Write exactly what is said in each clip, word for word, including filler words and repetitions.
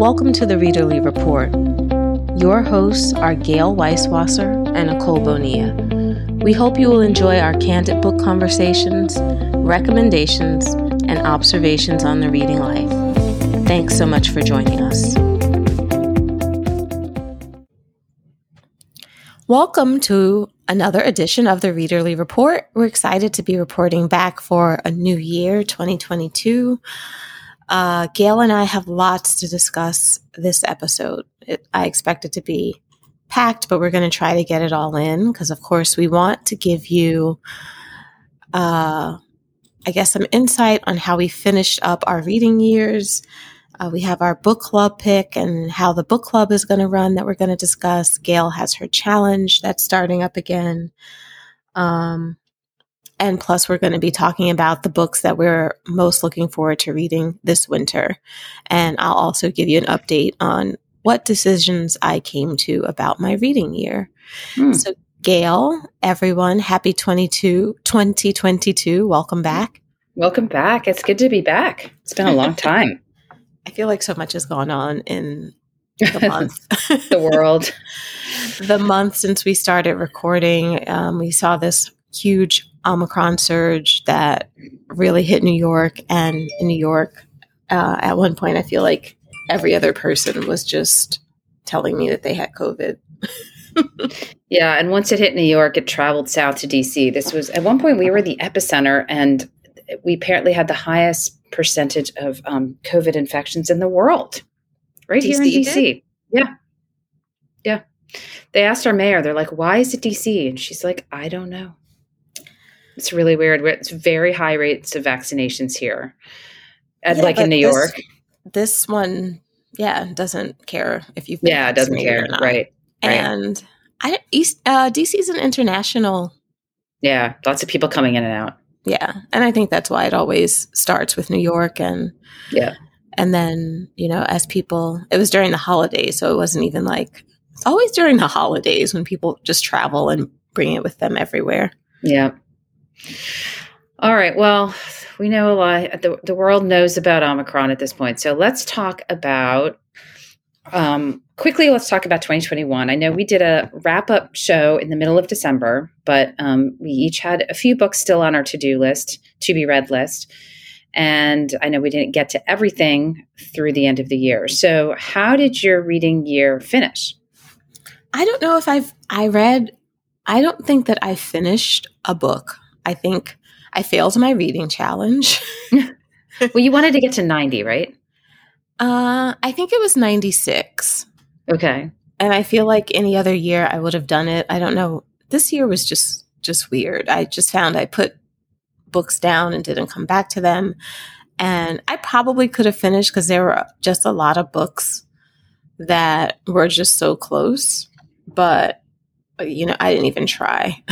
Welcome to the Readerly Report. Your hosts are Gail Weiswasser and Nicole Bonilla. We hope you will enjoy our candid book conversations, recommendations, and observations on the reading life. Thanks so much for joining us. Welcome to another edition of the Readerly Report. We're excited to be reporting back for a new year, twenty twenty-two. Uh, Gail and I have lots to discuss this episode. It, I expect it to be packed, but we're going to try to get it all in because, of course, we want to give you, uh, I guess, some insight on how we finished up our reading years. Uh, we have our book club pick and how the book club is going to run that we're going to discuss. Gail has her challenge that's starting up again. Um, and plus, we're going to be talking about the books that we're most looking forward to reading this winter. And I'll also give you an update on what decisions I came to about my reading year. Hmm. So, Gail, everyone, happy twenty-two, twenty twenty-two. Welcome back. Welcome back. It's good to be back. It's been a long time. I feel like so much has gone on in the month. The world. The month since we started recording, um, we saw this huge Omicron surge that really hit New York. And in New York, uh, at one point, I feel like every other person was just telling me that they had COVID. Yeah. And once it hit New York, it traveled south to D C. This was, at one point, we were the epicenter, and we apparently had the highest percentage of um, COVID infections in the world, right here in D C. Yeah. Yeah. They asked our mayor, they're like, why is it D C? And she's like, I don't know. It's really weird. It's very high rates of vaccinations here, and yeah, like in New this, York. This one, yeah, doesn't care if you've been yeah, doesn't care. Or not. Right. And right. I, East, uh, D C is an international. Yeah. Lots of people coming in and out. Yeah. And I think that's why it always starts with New York. And yeah. And then, you know, as people, it was during the holidays. So it wasn't even like, it's always during the holidays when people just travel and bring it with them everywhere. Yeah. All right. Well, we know a lot. The, the world knows about Omicron at this point. So let's talk about, um, quickly, let's talk about twenty twenty-one. I know we did a wrap-up show in the middle of December, but um, we each had a few books still on our to-do list, to-be-read list, and I know we didn't get to everything through the end of the year. So how did your reading year finish? I don't know if I've – I read – I don't think that I finished a book. I think I failed my reading challenge. Well, you wanted to get to ninety, right? Uh, I think it was ninety-six. Okay. And I feel like any other year I would have done it. I don't know. This year was just, just weird. I just found I put books down and didn't come back to them. And I probably could have finished because there were just a lot of books that were just so close. But, you know, I didn't even try.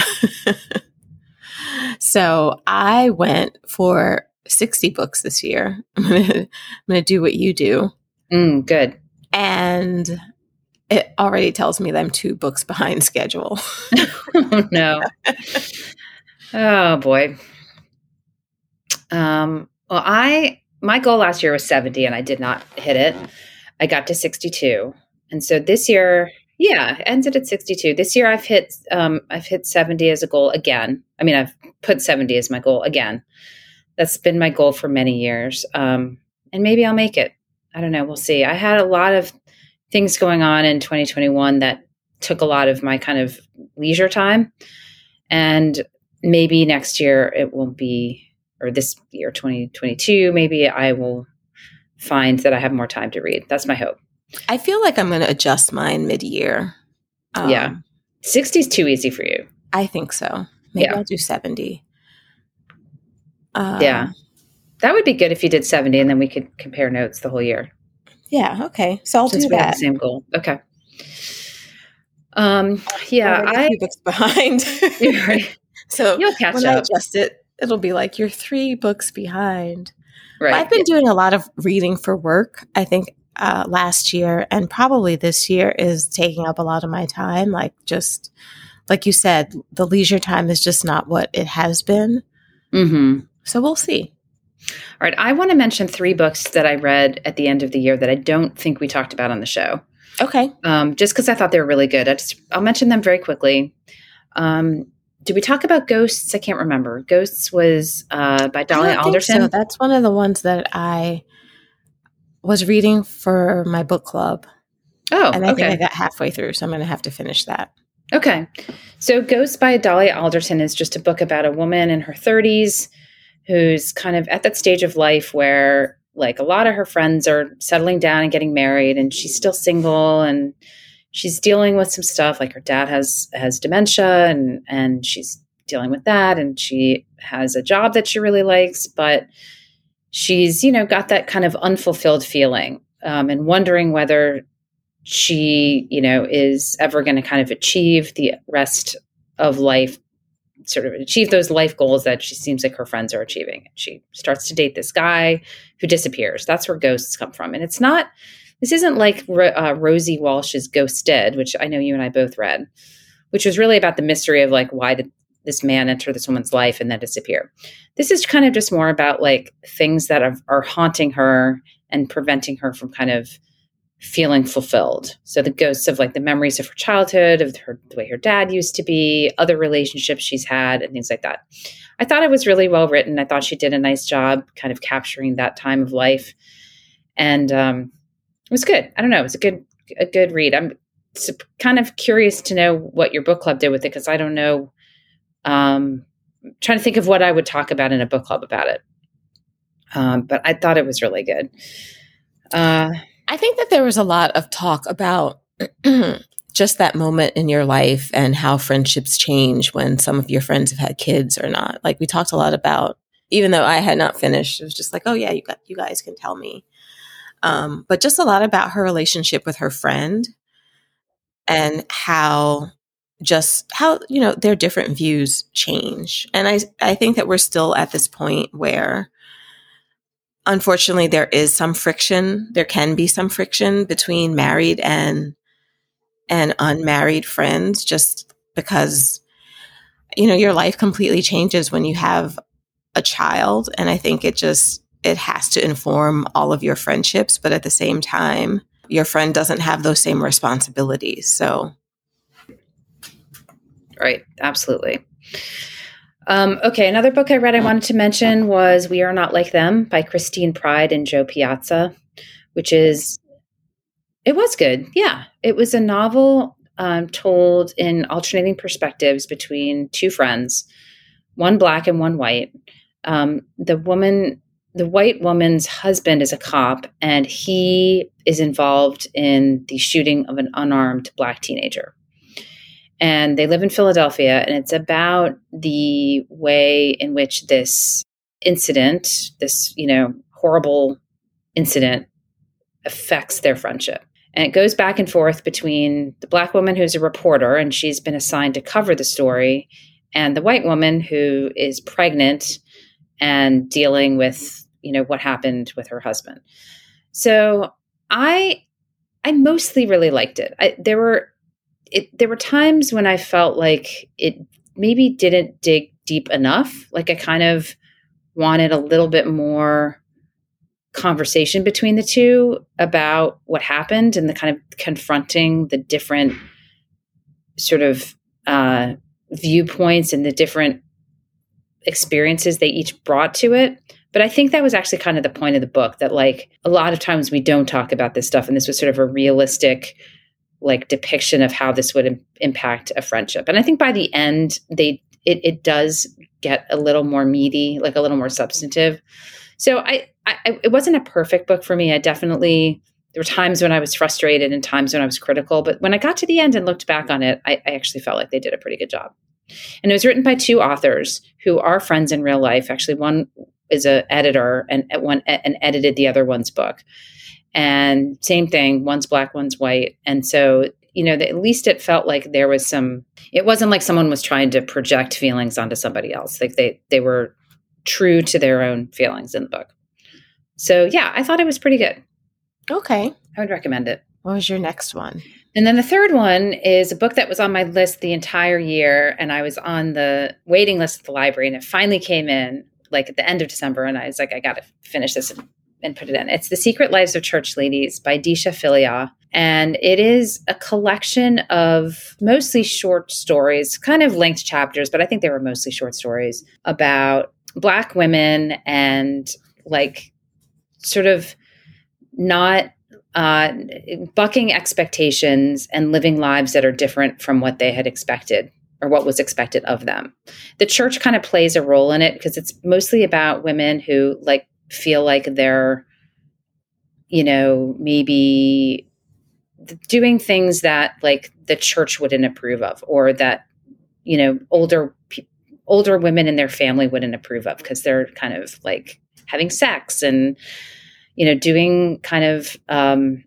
So I went for sixty books this year. I'm going to do what you do. Mm, good. And it already tells me that I'm two books behind schedule. Oh, no. Oh, boy. Um, well, I my goal last year was seventy, and I did not hit it. I got to sixty-two. And so this year, yeah, ended at sixty-two. This year I've hit um, I've hit seventy as a goal again. I mean, I've put seventy as my goal again. That's been my goal for many years. Um, and maybe I'll make it. I don't know. We'll see. I had a lot of things going on in twenty twenty-one that took a lot of my kind of leisure time. And maybe next year it won't be, or this year, twenty twenty-two, maybe I will find that I have more time to read. That's my hope. I feel like I'm going to adjust mine mid-year. Um, yeah. sixty is too easy for you. I think so. Maybe yeah. I'll do seventy. Um, yeah. That would be good if you did seventy and then we could compare notes the whole year. Yeah. Okay. So I'll Since do we that. Have the same goal. Okay. Um, yeah. I, I few books behind. You're right. So you'll catch when up. I adjust it, it'll be like you're three books behind. Right. Well, I've been yeah. doing a lot of reading for work. I think uh, last year and probably this year is taking up a lot of my time. Like just like you said, the leisure time is just not what it has been. Mm-hmm. So we'll see. All right. I want to mention three books that I read at the end of the year that I don't think we talked about on the show. Okay. Um, just because I thought they were really good. I just, I'll mention them very quickly. Um, did we talk about Ghosts? I can't remember. Ghosts was uh, by Dolly Alderton. So. That's one of the ones that I was reading for my book club. Oh, and I okay. think I got halfway through, so I'm going to have to finish that. Okay. So Ghosts by Dolly Alderton is just a book about a woman in her thirties who's kind of at that stage of life where like a lot of her friends are settling down and getting married, and she's still single, and she's dealing with some stuff. Like her dad has, has dementia, and, and she's dealing with that. And she has a job that she really likes, but she's, you know, got that kind of unfulfilled feeling, um, and wondering whether she, you know, is ever going to kind of achieve the rest of life, sort of achieve those life goals that she seems like her friends are achieving. She starts to date this guy who disappears. That's where Ghosts come from. And it's not, this isn't like uh, Rosie Walsh's Ghosted, which I know you and I both read, which was really about the mystery of like, why did this man enter this woman's life and then disappear? This is kind of just more about like things that are, are haunting her and preventing her from kind of feeling fulfilled. So the ghosts of like the memories of her childhood, of her, the way her dad used to be, other relationships she's had, and things like that. I thought it was really well written. I thought she did a nice job kind of capturing that time of life. And um, it was good. I don't know. It was a good, a good read. I'm kind of curious to know what your book club did with it, because I don't know. Um, I'm trying to think of what I would talk about in a book club about it. Um, but I thought it was really good. Uh, I think that there was a lot of talk about just that moment in your life and how friendships change when some of your friends have had kids or not. Like we talked a lot about, even though I had not finished, it was just like, oh yeah, you got, you guys can tell me. Um, but just a lot about her relationship with her friend and how just how, you know, their different views change. And I, I think that we're still at this point where, unfortunately, there is some friction. There can be some friction between married and and unmarried friends, just because, you know, your life completely changes when you have a child. And I think it just, it has to inform all of your friendships. But at the same time, your friend doesn't have those same responsibilities. So. Right. Absolutely. Um, okay, another book I read I wanted to mention was We Are Not Like Them by Christine Pride and Jo Piazza, which is, it was good. Yeah, it was a novel um, told in alternating perspectives between two friends, one black and one white. Um, the woman, the white woman's husband is a cop, and he is involved in the shooting of an unarmed black teenager. And they live in Philadelphia, and it's about the way in which this incident, this, you know, horrible incident affects their friendship. And it goes back and forth between the black woman who's a reporter, and she's been assigned to cover the story, and the white woman who is pregnant and dealing with, you know, what happened with her husband. So I I mostly really liked it. I, there were... It, there were times when I felt like it maybe didn't dig deep enough. Like I kind of wanted a little bit more conversation between the two about what happened and the kind of confronting the different sort of uh, viewpoints and the different experiences they each brought to it. But I think that was actually kind of the point of the book, that like a lot of times we don't talk about this stuff. And this was sort of a realistic like depiction of how this would Im- impact a friendship. And I think by the end, they, it, it does get a little more meaty, like a little more substantive. So I, I, it wasn't a perfect book for me. I definitely, there were times when I was frustrated and times when I was critical, but when I got to the end and looked back on it, I, I actually felt like they did a pretty good job. And it was written by two authors who are friends in real life. Actually, one is a editor and one and edited the other one's book. And same thing, one's black, one's white. And so, you know, the, at least it felt like there was some, it wasn't like someone was trying to project feelings onto somebody else. Like they, they were true to their own feelings in the book. So yeah, I thought it was pretty good. Okay. I would recommend it. What was your next one? And then the third one is a book that was on my list the entire year. And I was on the waiting list at the library and it finally came in, like at the end of December, and I was like, I got to finish this and, and put it in. It's The Secret Lives of Church Ladies by Deesha Philyaw. And it is a collection of mostly short stories, kind of linked chapters, but I think they were mostly short stories about Black women and like sort of not uh, bucking expectations and living lives that are different from what they had expected or what was expected of them. The church kind of plays a role in it because it's mostly about women who like feel like they're, you know, maybe doing things that like the church wouldn't approve of, or that, you know, older people, older women in their family wouldn't approve of because they're kind of like having sex and, you know, doing kind of um,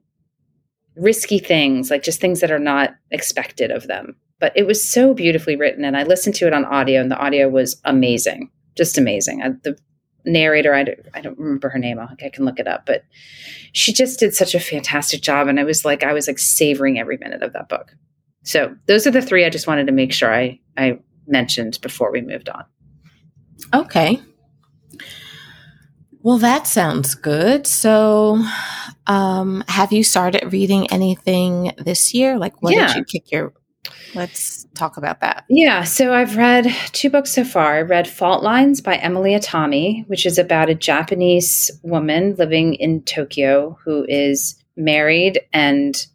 risky things, like just things that are not expected of them. But it was so beautifully written. And I listened to it on audio, and the audio was amazing, just amazing. I, the narrator, I don't, I don't remember her name. I can look it up, but she just did such a fantastic job. And I was like, I was like savoring every minute of that book. So those are the three I just wanted to make sure I, I, mentioned before we moved on. Okay. Well, that sounds good. So, um, have you started reading anything this year? Like, what yeah. did you kick your, let's talk about that. Yeah. So I've read two books so far. I read Fault Lines by Emily Itami, which is about a Japanese woman living in Tokyo who is married and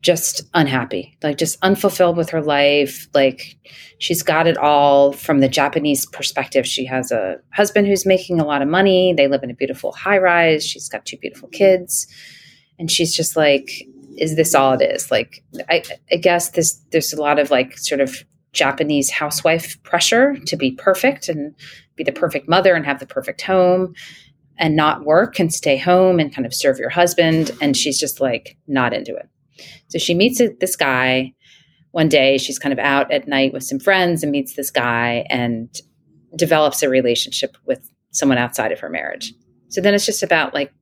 just unhappy, like just unfulfilled with her life. Like she's got it all from the Japanese perspective. She has a husband who's making a lot of money. They live in a beautiful high rise. She's got two beautiful kids. And she's just like, is this all it is? Like, I, I guess this, there's a lot of like sort of Japanese housewife pressure to be perfect and be the perfect mother and have the perfect home and not work and stay home and kind of serve your husband. And she's just like, not into it. So she meets this guy one day. She's kind of out at night with some friends and meets this guy and develops a relationship with someone outside of her marriage. So then it's just about like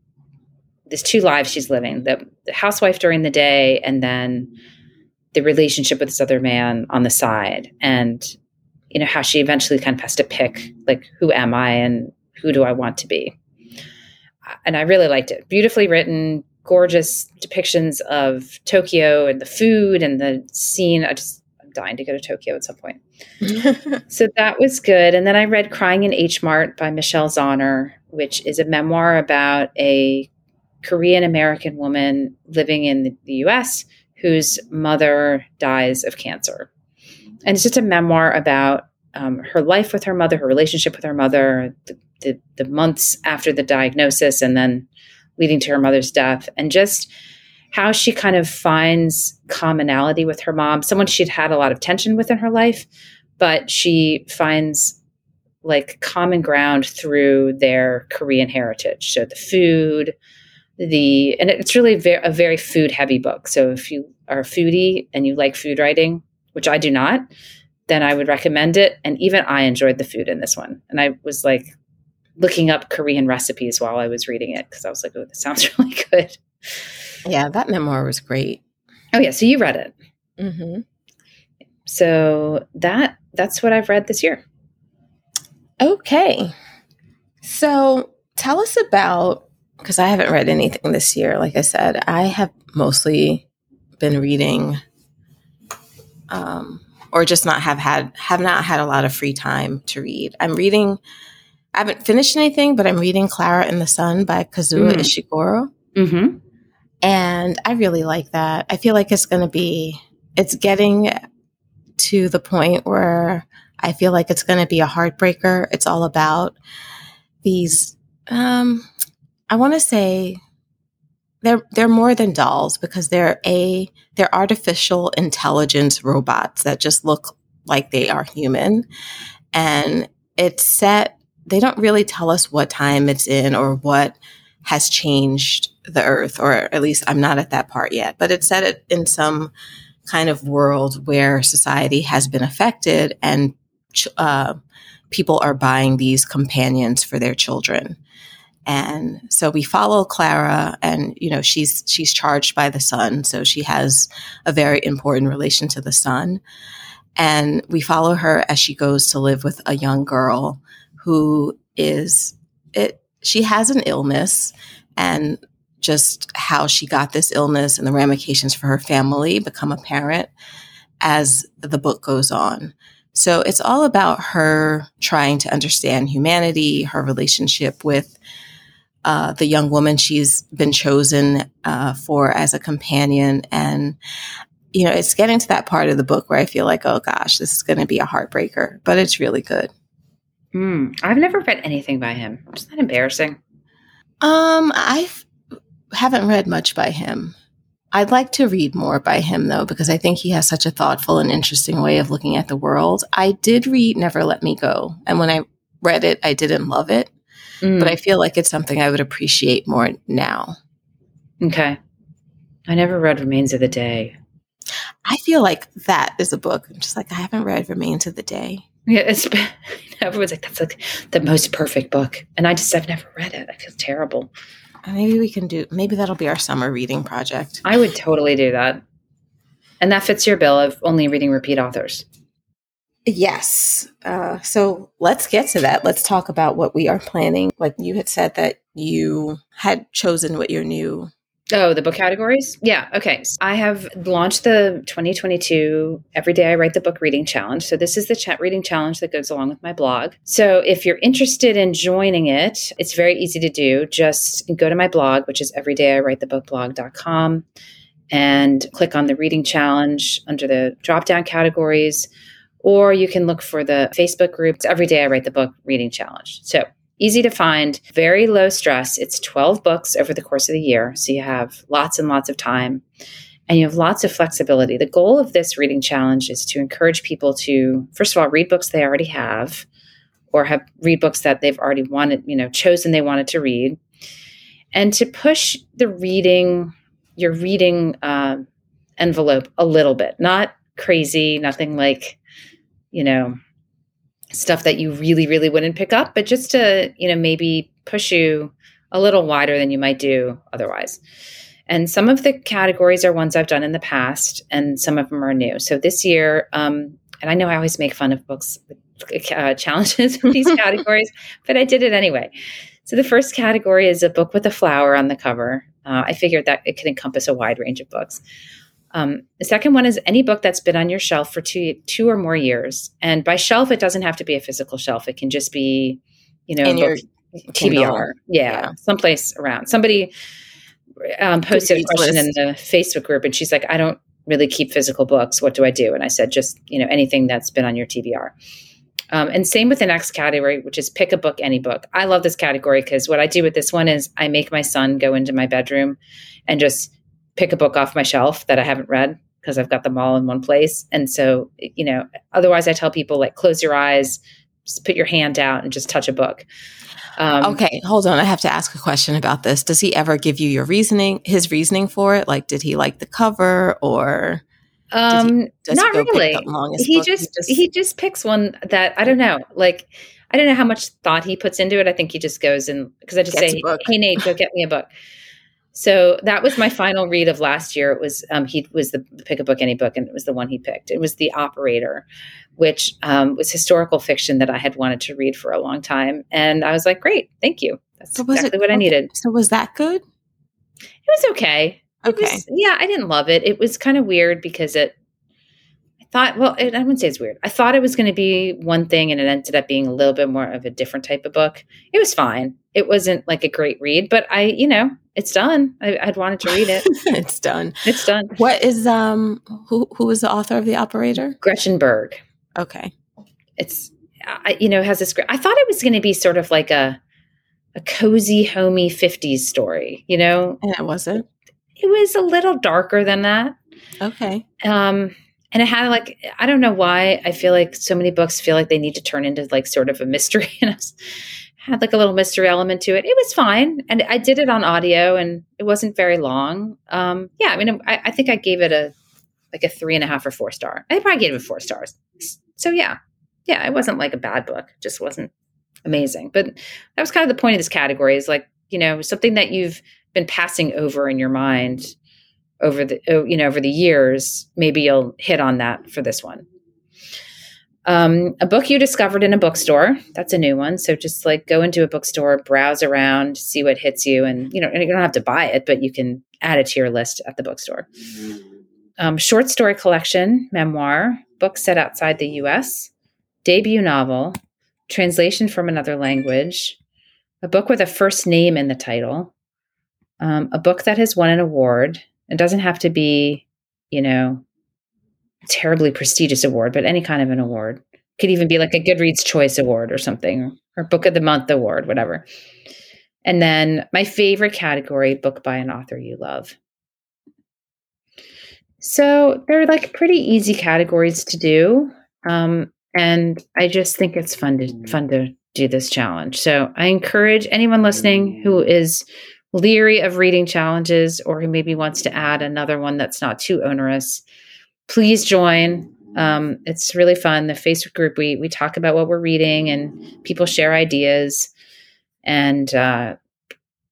these two lives she's living, the, the housewife during the day and then the relationship with this other man on the side. And, you know, how she eventually kind of has to pick like, who am I and who do I want to be? And I really liked it. Beautifully written, gorgeous depictions of Tokyo and the food and the scene. I just, I'm dying to go to Tokyo at some point. So that was good. And then I read Crying in H Mart by Michelle Zauner, which is a memoir about a Korean American woman living in the, the U S whose mother dies of cancer. And it's just a memoir about um, her life with her mother, her relationship with her mother, the, the, the months after the diagnosis, and then leading to her mother's death, and just how she kind of finds commonality with her mom, someone she'd had a lot of tension with in her life, but she finds like common ground through their Korean heritage. So the food, the, and it's really ver- a very food heavy book. So if you are a foodie and you like food writing, which I do not, then I would recommend it. And even I enjoyed the food in this one. And I was like, looking up Korean recipes while I was reading it because I was like, oh, this sounds really good. Yeah, that memoir was great. Oh, yeah. So you read it. Mm-hmm. So that that's what I've read this year. Okay. So tell us about, because I haven't read anything this year. Like I said, I have mostly been reading um, or just not have had, have not had a lot of free time to read. I'm reading... I haven't finished anything, but I'm reading Klara in the Sun by Kazuo mm. Ishiguro. Mm-hmm. And I really like that. I feel like it's going to be, it's getting to the point where I feel like it's going to be a heartbreaker. It's all about these, um, I want to say they're, they're more than dolls because they're a, they're artificial intelligence robots that just look like they are human. And it's set, they don't really tell us what time it's in or what has changed the earth, or at least I'm not at that part yet, but it's set it in some kind of world where society has been affected and uh, people are buying these companions for their children. And so we follow Klara and, you know, she's, she's charged by the sun. So she has a very important relation to the sun, and we follow her as she goes to live with a young girl who is it she has an illness, and just how she got this illness and the ramifications for her family become apparent as the book goes on. So it's all about her trying to understand humanity, her relationship with uh, the young woman she's been chosen uh, for as a companion. And, you know, it's getting to that part of the book where I feel like, oh, gosh, this is going to be a heartbreaker, but it's really good. Mm, I've never read anything by him. Is that embarrassing? Um, I haven't read much by him. I'd like to read more by him, though, because I think he has such a thoughtful and interesting way of looking at the world. I did read Never Let Me Go, and when I read it, I didn't love it. Mm. But I feel like it's something I would appreciate more now. Okay. I never read Remains of the Day. I feel like that is a book. I'm just like, I haven't read Remains of the Day. Yeah, it's been, everyone's like, that's like the most perfect book. And I just, I've never read it. I feel terrible. Maybe we can do, maybe that'll be our summer reading project. I would totally do that. And that fits your bill of only reading repeat authors. Yes. Uh, so let's get to that. Let's talk about what we are planning. Like you had said that you had chosen what your new. Oh, the book categories? Yeah. Okay. So I have launched the twenty twenty-two Every Day I Write the Book Reading Challenge. So this is the chat reading challenge that goes along with my blog. So if you're interested in joining it, it's very easy to do. Just go to my blog, which is every day I write the book blog dot com, and click on the reading challenge under the drop-down categories, or you can look for the Facebook group. It's Every Day I Write the Book Reading Challenge. So easy to find, very low stress. It's twelve books over the course of the year. So you have lots and lots of time, and you have lots of flexibility. The goal of this reading challenge is to encourage people to, first of all, read books they already have, or have read books that they've already wanted, you know, chosen they wanted to read, and to push the reading, your reading uh, envelope a little bit. Not crazy, nothing like, you know, stuff that you really, really wouldn't pick up, but just to, you know, maybe push you a little wider than you might do otherwise. And some of the categories are ones I've done in the past, and some of them are new. So this year, um, and I know I always make fun of books uh, challenges from these categories, but I did it anyway. So the first category is a book with a flower on the cover. Uh, I figured that it could encompass a wide range of books. Um, the second one is any book that's been on your shelf for two, two or more years. And by shelf, it doesn't have to be a physical shelf. It can just be, you know, your T B R. Yeah, yeah. Someplace around. Somebody um, posted a question in the Facebook group, and she's like, I don't really keep physical books. What do I do? And I said, just, you know, anything that's been on your T B R. Um, and same with the next category, which is pick a book, any book. I love this category because what I do with this one is I make my son go into my bedroom and just pick a book off my shelf that I haven't read because I've got them all in one place. And so, you know, otherwise I tell people, like, close your eyes, just put your hand out and just touch a book. Um, okay. Hold on. I have to ask a question about this. Does he ever give you your reasoning, his reasoning for it? Like, did he like the cover or? Um, he, not he really. He book? just, he just, he just picks one that I don't know. Like, I don't know how much thought he puts into it. I think he just goes and, cause I just say, hey, Nate, go get me a book. So that was my final read of last year. It was, um, he was the pick a book, any book, and it was the one he picked. It was The Operator, which um, was historical fiction that I had wanted to read for a long time. And I was like, great, thank you. That's so exactly it, what I okay. needed. So was that good? It was okay. Okay. It was, yeah, I didn't love it. It was kind of weird because it, I thought, well, it, I wouldn't say it's weird. I thought it was going to be one thing, and it ended up being a little bit more of a different type of book. It was fine. It wasn't like a great read, but I, you know, it's done. I, I'd wanted to read it. It's done. It's done. What is, um, who, who is the author of The Operator? Gretchen Berg. Okay. It's, I, you know, has this, I thought it was going to be sort of like a, a cozy, homey fifties story, you know? And it wasn't. It was a little darker than that. Okay. Um, and it had like, I don't know why I feel like so many books feel like they need to turn into like sort of a mystery. And I was, had like a little mystery element to it. It was fine. And I did it on audio, and it wasn't very long. Um, yeah. I mean, I, I think I gave it a, like a three and a half or four star. I probably gave it four stars. So yeah. Yeah. It wasn't like a bad book. It just wasn't amazing. But that was kind of the point of this category, is like, you know, something that you've been passing over in your mind over the, you know, over the years, maybe you'll hit on that for this one. Um, a book you discovered in a bookstore. That's a new one. So just like go into a bookstore, browse around, see what hits you. And, you know, you don't have to buy it, but you can add it to your list at the bookstore. Um, short story collection, memoir, book set outside the U S, debut novel, translation from another language, a book with a first name in the title, um, a book that has won an award. It doesn't have to be, you know, terribly prestigious award, but any kind of an award. Could even be like a Goodreads Choice Award or something, or Book of the Month Award, whatever. And then my favorite category, book by an author you love. So they're like pretty easy categories to do. Um, and I just think it's fun to fun to do this challenge. So I encourage anyone listening who is leery of reading challenges, or who maybe wants to add another one that's not too onerous, please join. Um, it's really fun. The Facebook group, we we talk about what we're reading, and people share ideas and uh,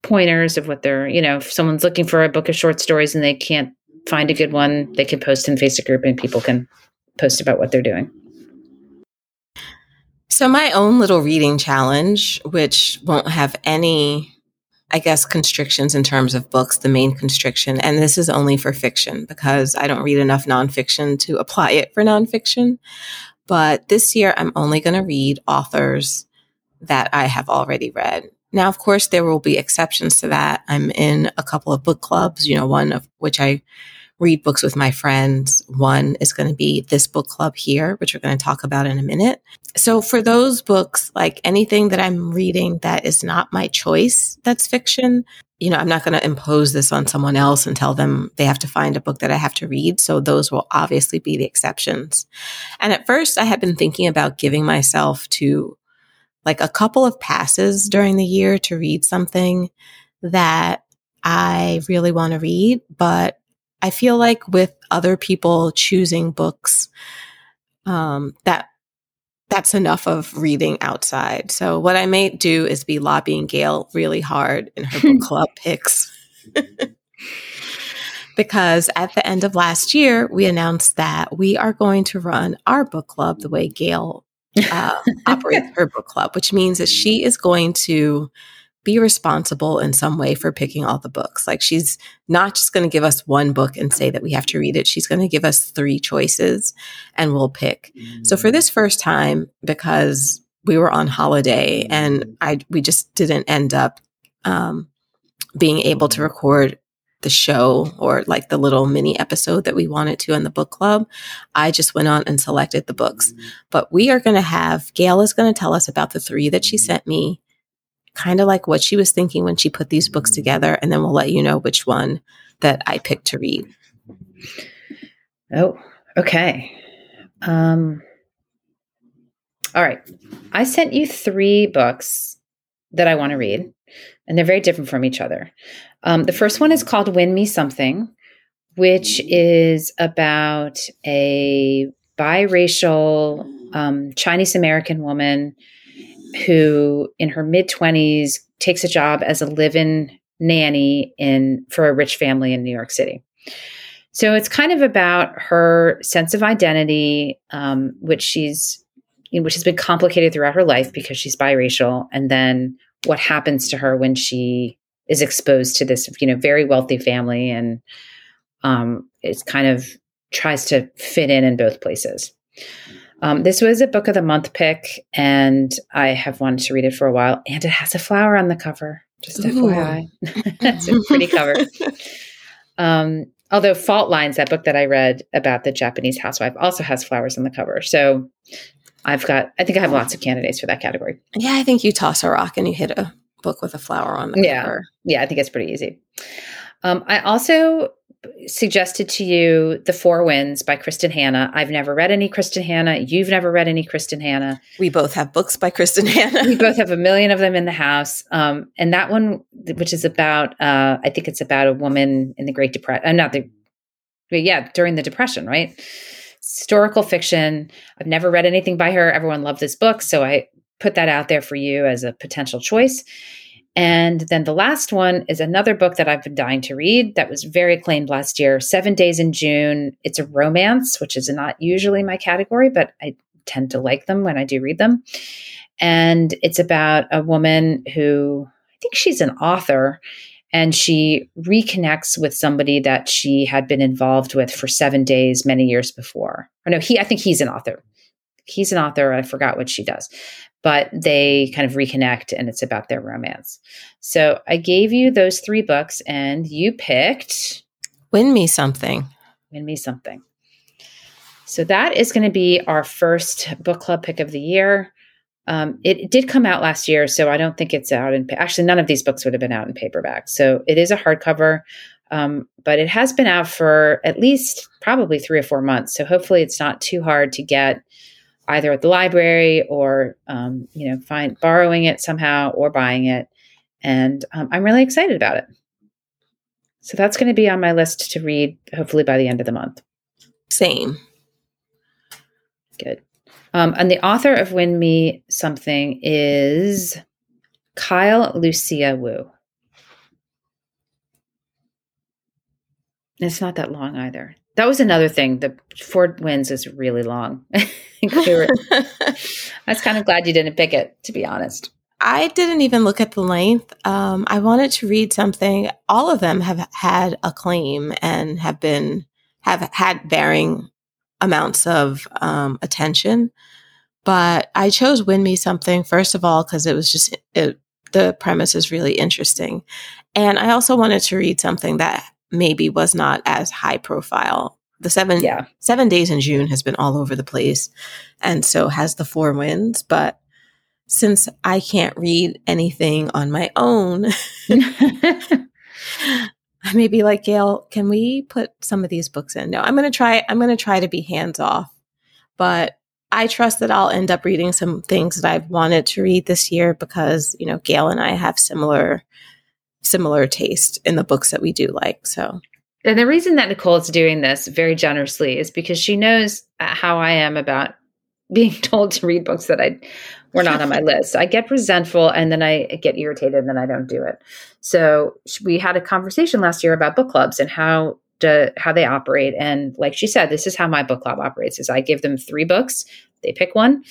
pointers of what they're, you know, if someone's looking for a book of short stories and they can't find a good one, they can post in the Facebook group and people can post about what they're doing. So my own little reading challenge, which won't have any, I guess, constrictions in terms of books, the main constriction, and this is only for fiction because I don't read enough nonfiction to apply it for nonfiction. But this year, I'm only going to read authors that I have already read. Now, of course, there will be exceptions to that. I'm in a couple of book clubs, you know, one of which I read books with my friends. One is going to be this book club here, which we're going to talk about in a minute. So for those books, like anything that I'm reading that is not my choice, that's fiction, you know, I'm not going to impose this on someone else and tell them they have to find a book that I have to read. So those will obviously be the exceptions. And at first I had been thinking about giving myself to like a couple of passes during the year to read something that I really want to read, but I feel like with other people choosing books, um, that that's enough of reading outside. So what I may do is be lobbying Gail really hard in her book club picks. Because at the end of last year, we announced that we are going to run our book club the way Gail uh, operates her book club, which means that she is going to be responsible in some way for picking all the books. Like she's not just going to give us one book and say that we have to read it. She's going to give us three choices and we'll pick. So for this first time, because we were on holiday and I, we just didn't end up um, being able to record the show or like the little mini episode that we wanted to in the book club, I just went on and selected the books. But we are going to have, Gail is going to tell us about the three that she sent me, kind of like what she was thinking when she put these books together, and then we'll let you know which one that I picked to read. Oh, okay. Um, all right. I sent you three books that I want to read, and they're very different from each other. Um, the first one is called Win Me Something, which is about a biracial um, Chinese-American woman who in her mid-twenties takes a job as a live-in nanny in for a rich family in New York City. So it's kind of about her sense of identity, um, which she's you know, which has been complicated throughout her life because she's biracial, and then what happens to her when she is exposed to this, you know, very wealthy family, and um, it's kind of tries to fit in in both places. Um, this was a book of the month pick, and I have wanted to read it for a while, and it has a flower on the cover, just Ooh. F Y I. It's a pretty cover. Um, although Fault Lines, that book that I read about the Japanese housewife, also has flowers on the cover. So I've got, I think I have lots of candidates for that category. Yeah, I think you toss a rock and you hit a book with a flower on the yeah. cover. Yeah, I think it's pretty easy. Um, I also suggested to you The Four Winds by Kristen Hanna. I've never read any Kristen Hanna. You've never read any Kristen Hanna. We both have books by Kristen Hanna. We both have a million of them in the house. Um, and that one, which is about, uh, I think it's about a woman in the Great Depression, uh, not the, but yeah, during the Depression, right? Historical fiction. I've never read anything by her. Everyone loved this book. So I put that out there for you as a potential choice. And then the last one is another book that I've been dying to read that was very acclaimed last year, Seven Days in June. It's a romance, which is not usually my category, but I tend to like them when I do read them. And it's about a woman who, I think she's an author, and she reconnects with somebody that she had been involved with for seven days many years before. Or no, he, I think he's an author. He's an author. I forgot what she does. But they kind of reconnect, and it's about their romance. So I gave you those three books, and you picked... Win Me Something. Win Me Something. So that is going to be our first book club pick of the year. Um, it, it did come out last year, so I don't think it's out in... Pa- Actually, none of these books would have been out in paperback. So it is a hardcover, um, but it has been out for at least probably three or four months. So hopefully it's not too hard to get either at the library or, um, you know, find borrowing it somehow or buying it. And um, I'm really excited about it. So that's going to be on my list to read, hopefully by the end of the month. Same. Good. Um, and the author of Win Me Something is Kyle Lucia Wu. It's not that long either. That was another thing. The Four Winds is really long. I was kind of glad you didn't pick it, to be honest. I didn't even look at the length. Um, I wanted to read something. All of them have had acclaim and have been have had varying amounts of um, attention, but I chose Win Me Something first of all because it was just it, the premise is really interesting, and I also wanted to read something that maybe was not as high profile. The seven yeah. seven days in June has been all over the place, and so has the Four Winds. But since I can't read anything on my own, I may be like, Gail, can we put some of these books in? No, I'm going to try. I'm going to try to be hands off, but I trust that I'll end up reading some things that I've wanted to read this year because, you know, Gail and I have similar similar taste in the books that we do like. So, and the reason that Nicole is doing this very generously is because she knows how I am about being told to read books that I were not on my list. I get resentful and then I get irritated and then I don't do it. So we had a conversation last year about book clubs and how to, how they operate. And like she said, this is how my book club operates is I give them three books, they pick one.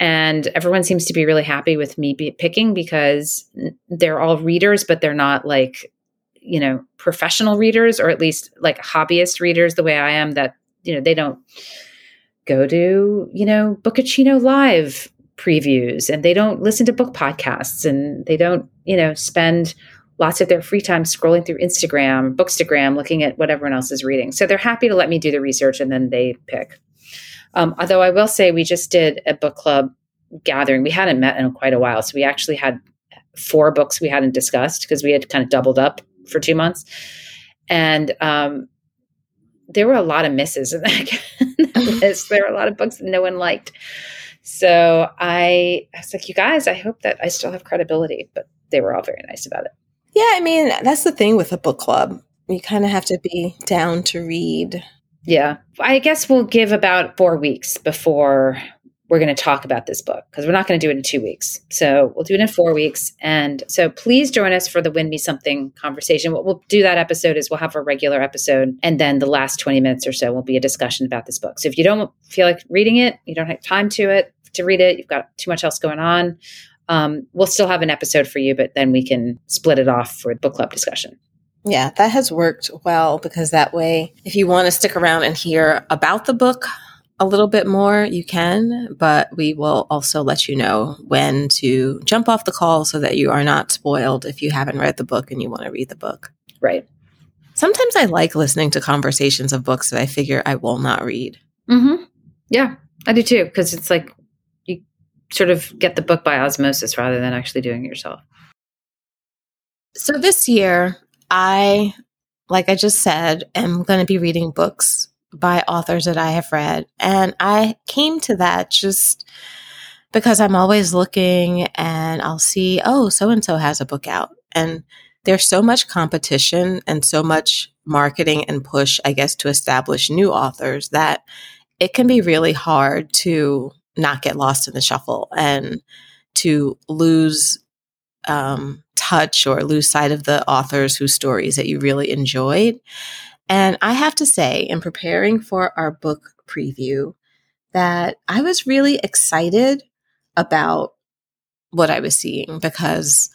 And everyone seems to be really happy with me be picking because they're all readers, but they're not like, you know, professional readers or at least like hobbyist readers the way I am that, you know, they don't go to, you know, Bookachino Live previews and they don't listen to book podcasts and they don't, you know, spend lots of their free time scrolling through Instagram, Bookstagram, looking at what everyone else is reading. So they're happy to let me do the research and then they pick. Um, although I will say we just did a book club gathering. We hadn't met in quite a while. So we actually had four books we hadn't discussed because we had kind of doubled up for two months. And um, there were a lot of misses in that, in that list. There were a lot of books that no one liked. So I, I was like, you guys, I hope that I still have credibility. But they were all very nice about it. Yeah, I mean, that's the thing with a book club. You kind of have to be down to read. Yeah. I guess we'll give about four weeks before we're going to talk about this book because we're not going to do it in two weeks. So we'll do it in four weeks. And so please join us for the Win Me Something conversation. What we'll do that episode is we'll have a regular episode and then the last twenty minutes or so will be a discussion about this book. So if you don't feel like reading it, you don't have time to it, to read it, you've got too much else going on. Um, we'll still have an episode for you, but then we can split it off for book club discussion. Yeah, that has worked well because that way, if you want to stick around and hear about the book a little bit more, you can, but we will also let you know when to jump off the call so that you are not spoiled if you haven't read the book and you want to read the book. Right. Sometimes I like listening to conversations of books that I figure I will not read. Mm-hmm. Yeah, I do too, because it's like you sort of get the book by osmosis rather than actually doing it yourself. So this year... I, like I just said, am going to be reading books by authors that I have read. And I came to that just because I'm always looking and I'll see, oh, so-and-so has a book out. And there's so much competition and so much marketing and push, I guess, to establish new authors that it can be really hard to not get lost in the shuffle and to lose um, touch or lose sight of the authors whose stories that you really enjoyed. And I have to say, in preparing for our book preview, that I was really excited about what I was seeing, because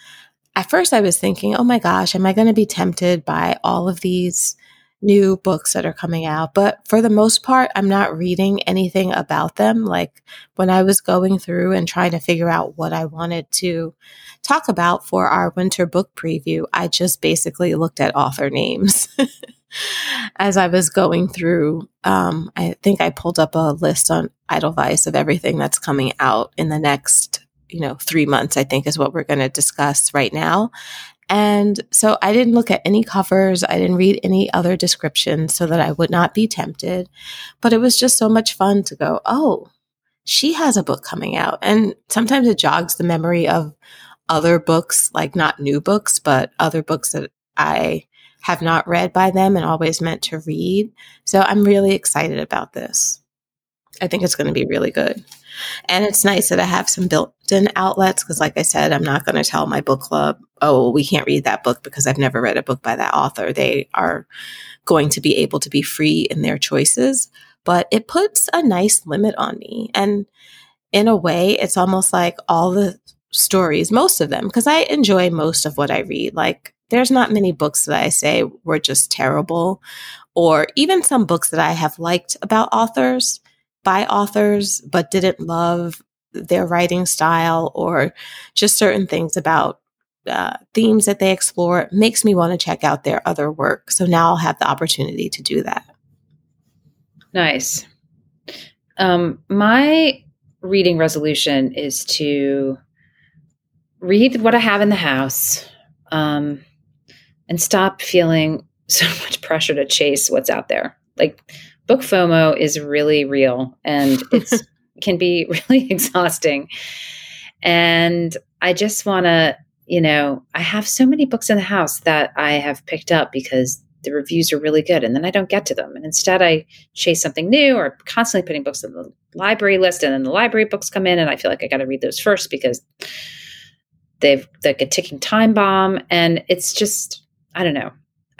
at first I was thinking, oh my gosh, am I going to be tempted by all of these new books that are coming out? But for the most part, I'm not reading anything about them. Like when I was going through and trying to figure out what I wanted to talk about for our winter book preview, I just basically looked at author names as I was going through. Um, I think I pulled up a list on Edelweiss of everything that's coming out in the next, you know, three months, I think is what we're going to discuss right now. And so I didn't look at any covers. I didn't read any other descriptions so that I would not be tempted. But it was just so much fun to go, oh, she has a book coming out. And sometimes it jogs the memory of other books, like not new books, but other books that I have not read by them and always meant to read. So I'm really excited about this. I think it's going to be really good. And it's nice that I have some built-in outlets because, like I said, I'm not going to tell my book club, oh, we can't read that book because I've never read a book by that author. They are going to be able to be free in their choices. But it puts a nice limit on me. And in a way, it's almost like all the stories, most of them, because I enjoy most of what I read. Like, there's not many books that I say were just terrible, or even some books that I have liked about authors, by authors, but didn't love their writing style or just certain things about uh, themes that they explore. It makes me want to check out their other work. So now I'll have the opportunity to do that. Nice. Um, my reading resolution is to read what I have in the house um, and stop feeling so much pressure to chase what's out there. Like, book FOMO is really real and it's can be really exhausting. And I just want to, you know, I have so many books in the house that I have picked up because the reviews are really good and then I don't get to them. And instead I chase something new, or constantly putting books on the library list, and then the library books come in and I feel like I got to read those first because they've like a ticking time bomb. And it's just, I don't know.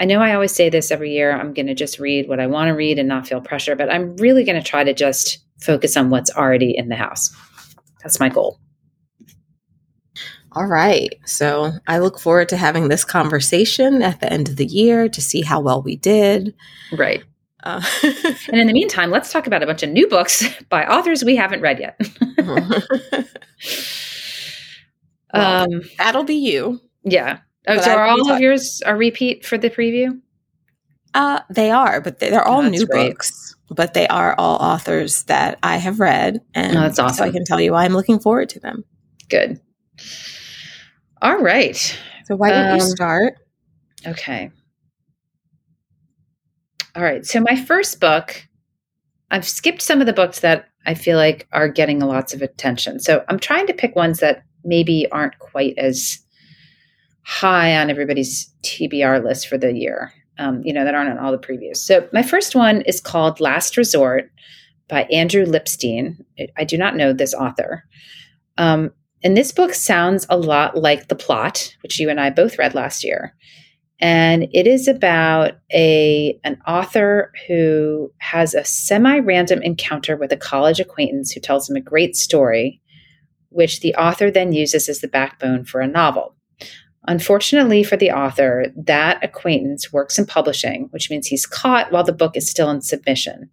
I know I always say this every year, I'm going to just read what I want to read and not feel pressure, but I'm really going to try to just focus on what's already in the house. That's my goal. All right. So I look forward to having this conversation at the end of the year to see how well we did. Right. Uh, and in the meantime, let's talk about a bunch of new books by authors we haven't read yet. well, um, that'll be you. Yeah. Oh, but so are all of yours a repeat for the preview? Uh, they are, but they're all oh, new great. books, but they are all authors that I have read. And oh, that's awesome. So I can tell you why I'm looking forward to them. Good. All right. So why don't um, you start? Okay. All right. So my first book, I've skipped some of the books that I feel like are getting lots of attention. So I'm trying to pick ones that maybe aren't quite as high on everybody's T B R list for the year, um, you know, that aren't on all the previews. So my first one is called Last Resort by Andrew Lipstein. I do not know this author. Um, and this book sounds a lot like The Plot, which you and I both read last year. And it is about a an author who has a semi-random encounter with a college acquaintance who tells him a great story, which the author then uses as the backbone for a novel. Unfortunately for the author, that acquaintance works in publishing, which means he's caught while the book is still in submission,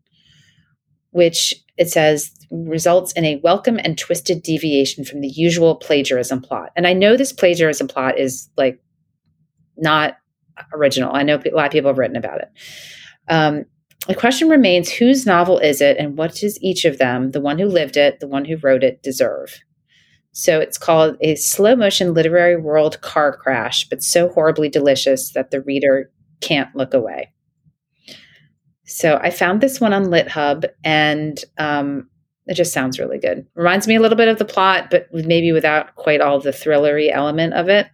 which it says results in a welcome and twisted deviation from the usual plagiarism plot. And I know this plagiarism plot is like not original. I know a lot of people have written about it. Um, the question remains, whose novel is it and what does each of them, the one who lived it, the one who wrote it, deserve? So it's called A Slow Motion Literary World Car Crash, but so horribly delicious that the reader can't look away. So I found this one on LitHub, and um, it just sounds really good. Reminds me a little bit of The Plot, but maybe without quite all the thrillery element of it.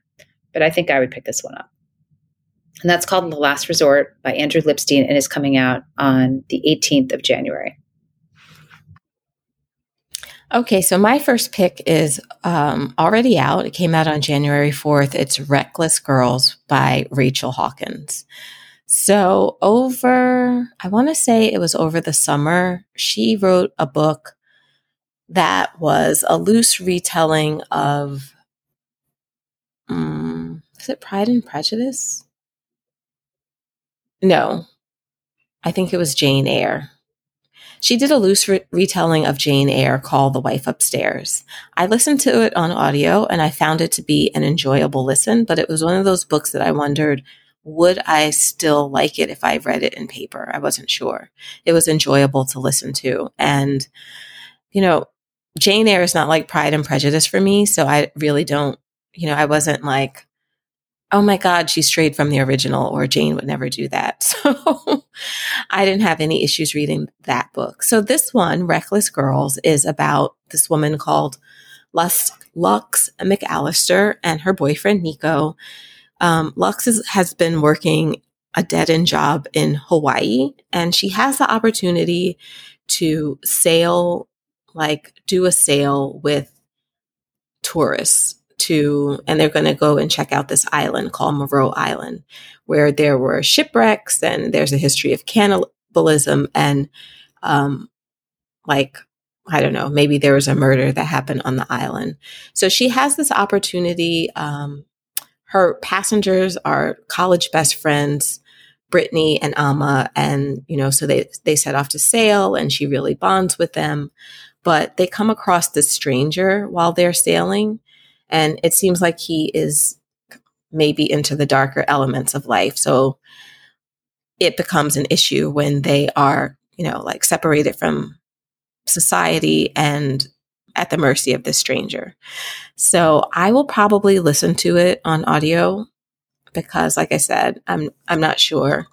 But I think I would pick this one up. And that's called The Last Resort by Andrew Lipstein, and is coming out on the eighteenth of January. Okay, so my first pick is um, already out. It came out on January fourth. It's Reckless Girls by Rachel Hawkins. So over, I want to say it was over the summer, she wrote a book that was a loose retelling of, um, is it Pride and Prejudice? No, I think it was Jane Eyre. She did a loose re- retelling of Jane Eyre called The Wife Upstairs. I listened to it on audio and I found it to be an enjoyable listen, but it was one of those books that I wondered, would I still like it if I read it in paper? I wasn't sure. It was enjoyable to listen to. And, you know, Jane Eyre is not like Pride and Prejudice for me. So I really don't, you know, I wasn't like, oh my God, she strayed from the original, or Jane would never do that. So I didn't have any issues reading that book. So this one, Reckless Girls, is about this woman called Lux, Lux McAllister and her boyfriend, Nico. Um, Lux is, has been working a dead-end job in Hawaii, and she has the opportunity to sail, like do a sail with tourists to, and they're going to go and check out this island called Moreau Island, where there were shipwrecks and there's a history of cannibalism and, um, like, I don't know, maybe there was a murder that happened on the island. So she has this opportunity. Um, Her passengers are college best friends, Brittany and Amma, and, you know, so they, they set off to sail and she really bonds with them, but they come across this stranger while they're sailing. And it seems like he is maybe into the darker elements of life. So it becomes an issue when they are, you know, like separated from society and at the mercy of this stranger. So I will probably listen to it on audio because, like I said, I'm I'm not sure.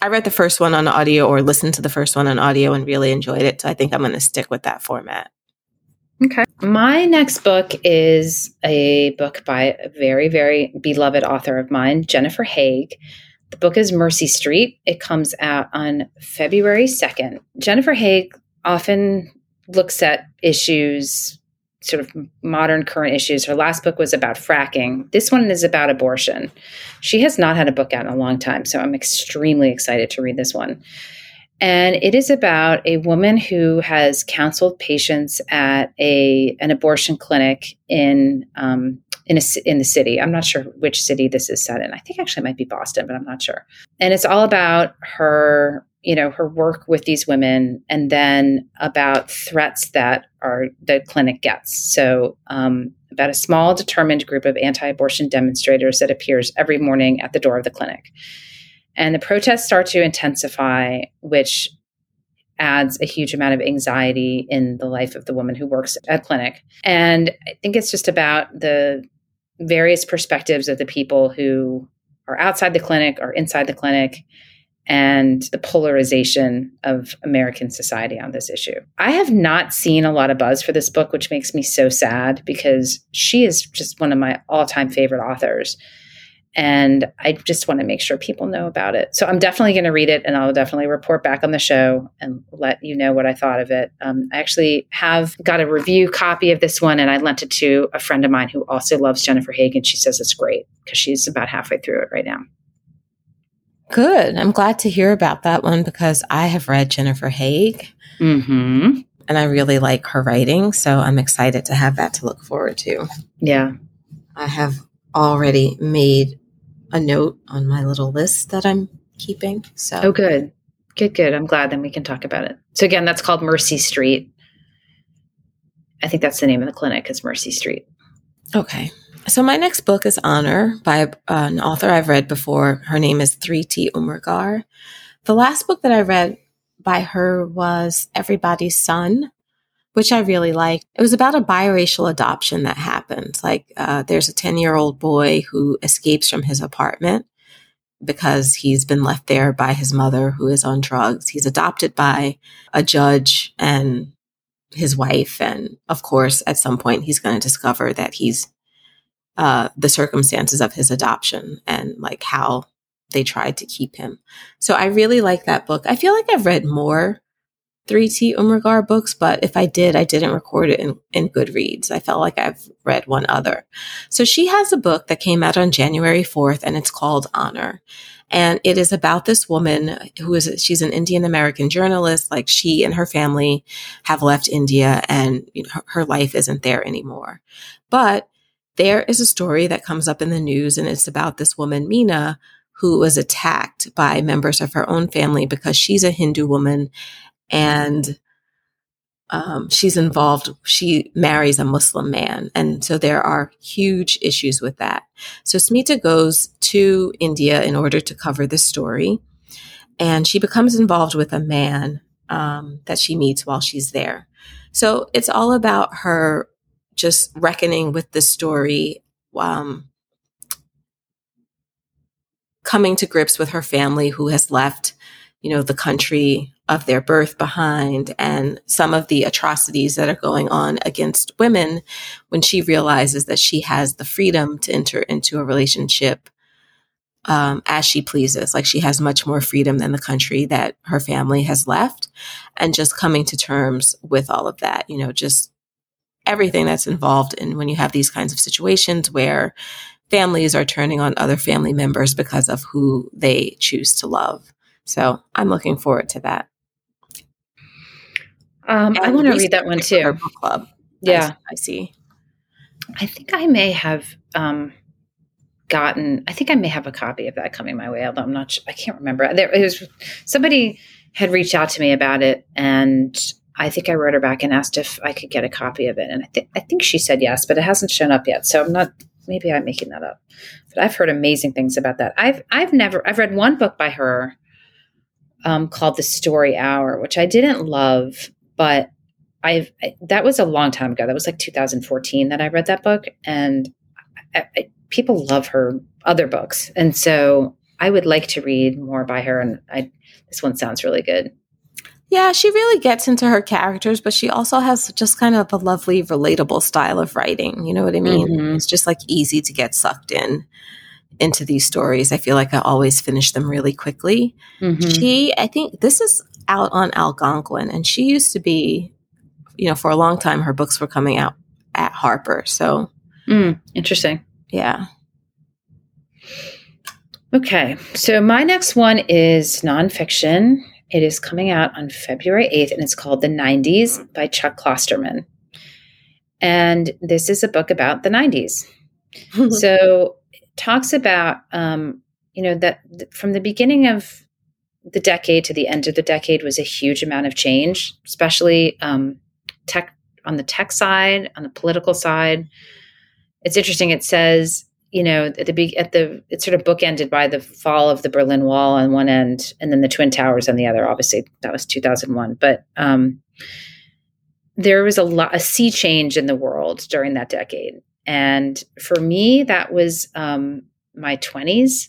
I read the first one on audio or listened to the first one on audio and really enjoyed it. So I think I'm going to stick with that format. Okay. My next book is a book by a very, very beloved author of mine, Jennifer Haigh. The book is Mercy Street. It comes out on February second. Jennifer Haigh often looks at issues, sort of modern current issues. Her last book was about fracking. This one is about abortion. She has not had a book out in a long time, so I'm extremely excited to read this one. And it is about a woman who has counseled patients at a an abortion clinic in um, in a, in the city. I'm not sure which city this is set in. I think actually it might be Boston, but I'm not sure. And it's all about her, you know, her work with these women, and then about threats that are the clinic gets. So um, about a small determined group of anti-abortion demonstrators that appears every morning at the door of the clinic. And the protests start to intensify, which adds a huge amount of anxiety in the life of the woman who works at the clinic. And I think it's just about the various perspectives of the people who are outside the clinic or inside the clinic, and the polarization of American society on this issue. I have not seen a lot of buzz for this book, which makes me so sad because she is just one of my all-time favorite authors. And I just want to make sure people know about it. So I'm definitely going to read it, and I'll definitely report back on the show and let you know what I thought of it. Um, I actually have got a review copy of this one, and I lent it to a friend of mine who also loves Jennifer Haigh, and she says it's great because she's about halfway through it right now. Good. I'm glad to hear about that one because I have read Jennifer Haigh, mm-hmm. and I really like her writing. So I'm excited to have that to look forward to. Yeah. I have already made a note on my little list that I'm keeping. So. Oh, good. Good, good. I'm glad. Then we can talk about it. So again, that's called Mercy Street. I think that's the name of the clinic is Mercy Street. Okay. So my next book is Honor by uh, an author I've read before. Her name is Thrity Umrigar. The last book that I read by her was Everybody's Son, which I really liked. It was about a biracial adoption that happened. Like uh, there's a ten-year-old boy who escapes from his apartment because he's been left there by his mother who is on drugs. He's adopted by a judge and his wife. And of course, at some point, he's going to discover that he's Uh, the circumstances of his adoption and like how they tried to keep him. So I really like that book. I feel like I've read more Thrity Umrigar books, but if I did, I didn't record it in, in Goodreads. I felt like I've read one other. So she has a book that came out on January fourth, and it's called Honor. And it is about this woman who is, she's an Indian American journalist. Like, she and her family have left India, and you know, her, her life isn't there anymore. But there is a story that comes up in the news, and it's about this woman, Meena, who was attacked by members of her own family because she's a Hindu woman. And um, she's involved, she marries a Muslim man. And so there are huge issues with that. So Smita goes to India in order to cover this story. And she becomes involved with a man um, that she meets while she's there. So it's all about her just reckoning with this story, um, coming to grips with her family who has left, you know, the country of their birth behind, and some of the atrocities that are going on against women when she realizes that she has the freedom to enter into a relationship um, as she pleases. Like, she has much more freedom than the country that her family has left, and just coming to terms with all of that, you know, just everything that's involved in when you have these kinds of situations where families are turning on other family members because of who they choose to love. So I'm looking forward to that. Um, I want to read that one too. Book club. Yeah. I see. I think I may have um, gotten, I think I may have a copy of that coming my way, although I'm not sure. I can't remember. There, it was, somebody had reached out to me about it, and I think I wrote her back and asked if I could get a copy of it. And I, th- I think she said yes, but it hasn't shown up yet. So I'm not, maybe I'm making that up, but I've heard amazing things about that. I've, I've never, I've read one book by her um, called The Story Hour, which I didn't love, but I've, I, that was a long time ago. That was like two thousand fourteen that I read that book, and I, I, people love her other books. And so I would like to read more by her. And I, this one sounds really good. Yeah, she really gets into her characters, but she also has just kind of a lovely, relatable style of writing. You know what I mean? Mm-hmm. It's just like easy to get sucked in into these stories. I feel like I always finish them really quickly. Mm-hmm. She, I think this is out on Algonquin, and she used to be, you know, for a long time, her books were coming out at Harper. So mm, interesting. Yeah. Okay. So my next one is nonfiction. It is coming out on February eighth, and it's called The Nineties by Chuck Klosterman. And this is a book about the nineties. So it talks about, um, you know, that th- from the beginning of the decade to the end of the decade was a huge amount of change, especially um, tech on the tech side, on the political side. It's interesting. It says, you know, at the, at the, it's sort of bookended by the fall of the Berlin Wall on one end, and then the Twin Towers on the other. Obviously, that was two thousand one. But um, there was a lot, a sea change in the world during that decade. And for me, that was um, my twenties,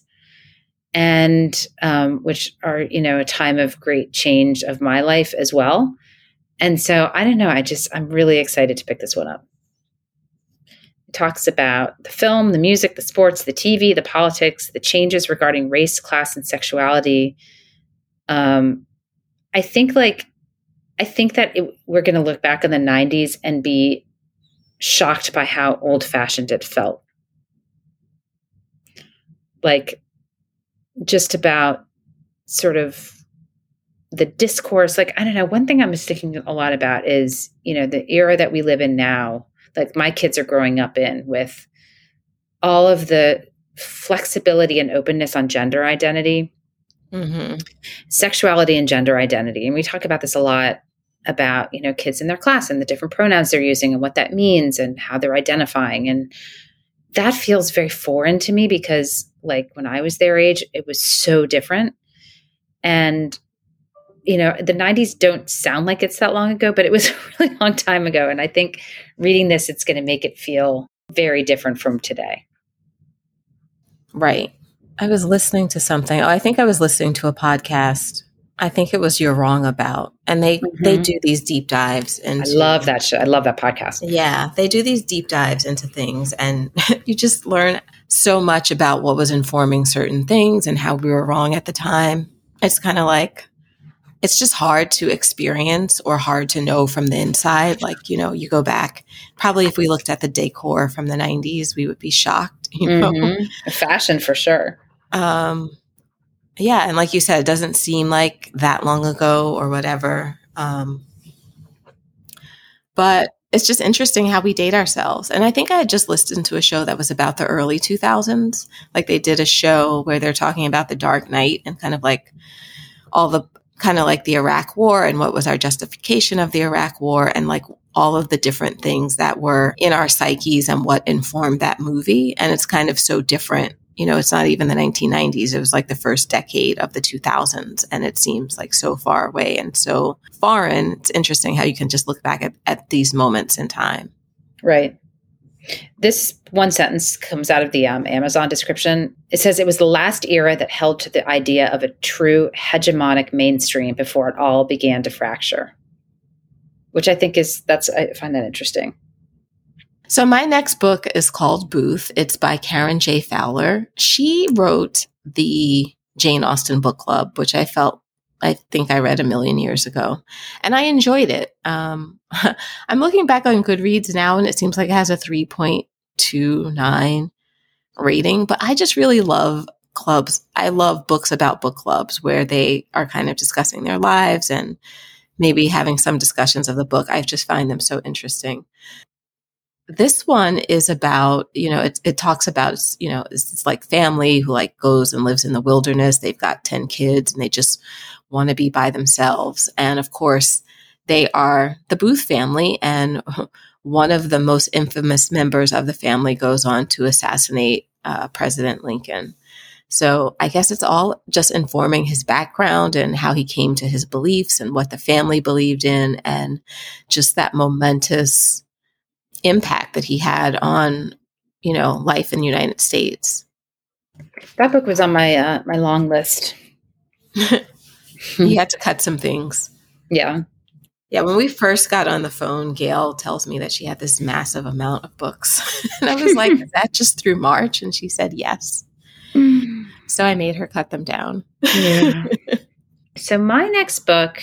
and um, which are, you know, a time of great change of my life as well. And so I don't know. I just, I'm really excited to pick this one up. Talks about the film, the music, the sports, the T V, the politics, the changes regarding race, class, and sexuality. Um, I think like, I think that it, we're going to look back on the nineties and be shocked by how old fashioned it felt. Like, just about sort of the discourse. Like, I don't know. One thing I'm thinking a lot about is, you know, the era that we live in now, like my kids are growing up in, with all of the flexibility and openness on gender identity, mm-hmm. sexuality and gender identity. And we talk about this a lot about, you know, kids in their class and the different pronouns they're using and what that means and how they're identifying. And that feels very foreign to me, because like when I was their age, it was so different. And you know, the nineties don't sound like it's that long ago, but it was a really long time ago. And I think reading this, it's going to make it feel very different from today. Right. I was listening to something. Oh, I think I was listening to a podcast. I think it was You're Wrong About. And they, mm-hmm. they do these deep dives. Into, I love that show. I love that podcast. Yeah. They do these deep dives into things. And you just learn so much about what was informing certain things and how we were wrong at the time. It's kind of like, it's just hard to experience or hard to know from the inside. Like, you know, you go back, probably if we looked at the decor from the nineties, we would be shocked, you know, mm-hmm. Fashion for sure. Um, yeah. And like you said, it doesn't seem like that long ago or whatever. Um, but it's just interesting how we date ourselves. And I think I had just listened to a show that was about the early two thousands. Like they did a show where they're talking about the Dark Knight and kind of like all the, kind of like the Iraq War and what was our justification of the Iraq War and like all of the different things that were in our psyches and what informed that movie. And it's kind of so different. You know, it's not even the nineteen nineties. It was like the first decade of the two thousands. And it seems like so far away and so foreign. It's interesting how you can just look back at, at these moments in time. Right. This one sentence comes out of the um, Amazon description. It says, it was the last era that held to the idea of a true hegemonic mainstream before it all began to fracture, which I think is, that's, I find that interesting. So my next book is called Booth. It's by Karen Joy Fowler. She wrote the Jane Austen Book Club, which I felt, I think I read a million years ago, and I enjoyed it. Um, I'm looking back on Goodreads now, and it seems like it has a three point two nine rating, but I just really love clubs. I love books about book clubs where they are kind of discussing their lives and maybe having some discussions of the book. I just find them so interesting. This one is about, you know, it, it talks about, you know, it's, it's like family who like goes and lives in the wilderness. They've got ten kids and they just want to be by themselves. And of course, they are the Booth family. And one of the most infamous members of the family goes on to assassinate uh, President Lincoln. So I guess it's all just informing his background and how he came to his beliefs and what the family believed in and just that momentous impact that he had on, you know, life in the United States. That book was on my uh, my long list. You had to cut some things. Yeah. Yeah. When we first got on the phone, Gail tells me that she had this massive amount of books. And I was like, is that just through March? And she said, yes. So I made her cut them down. Yeah. So my next book,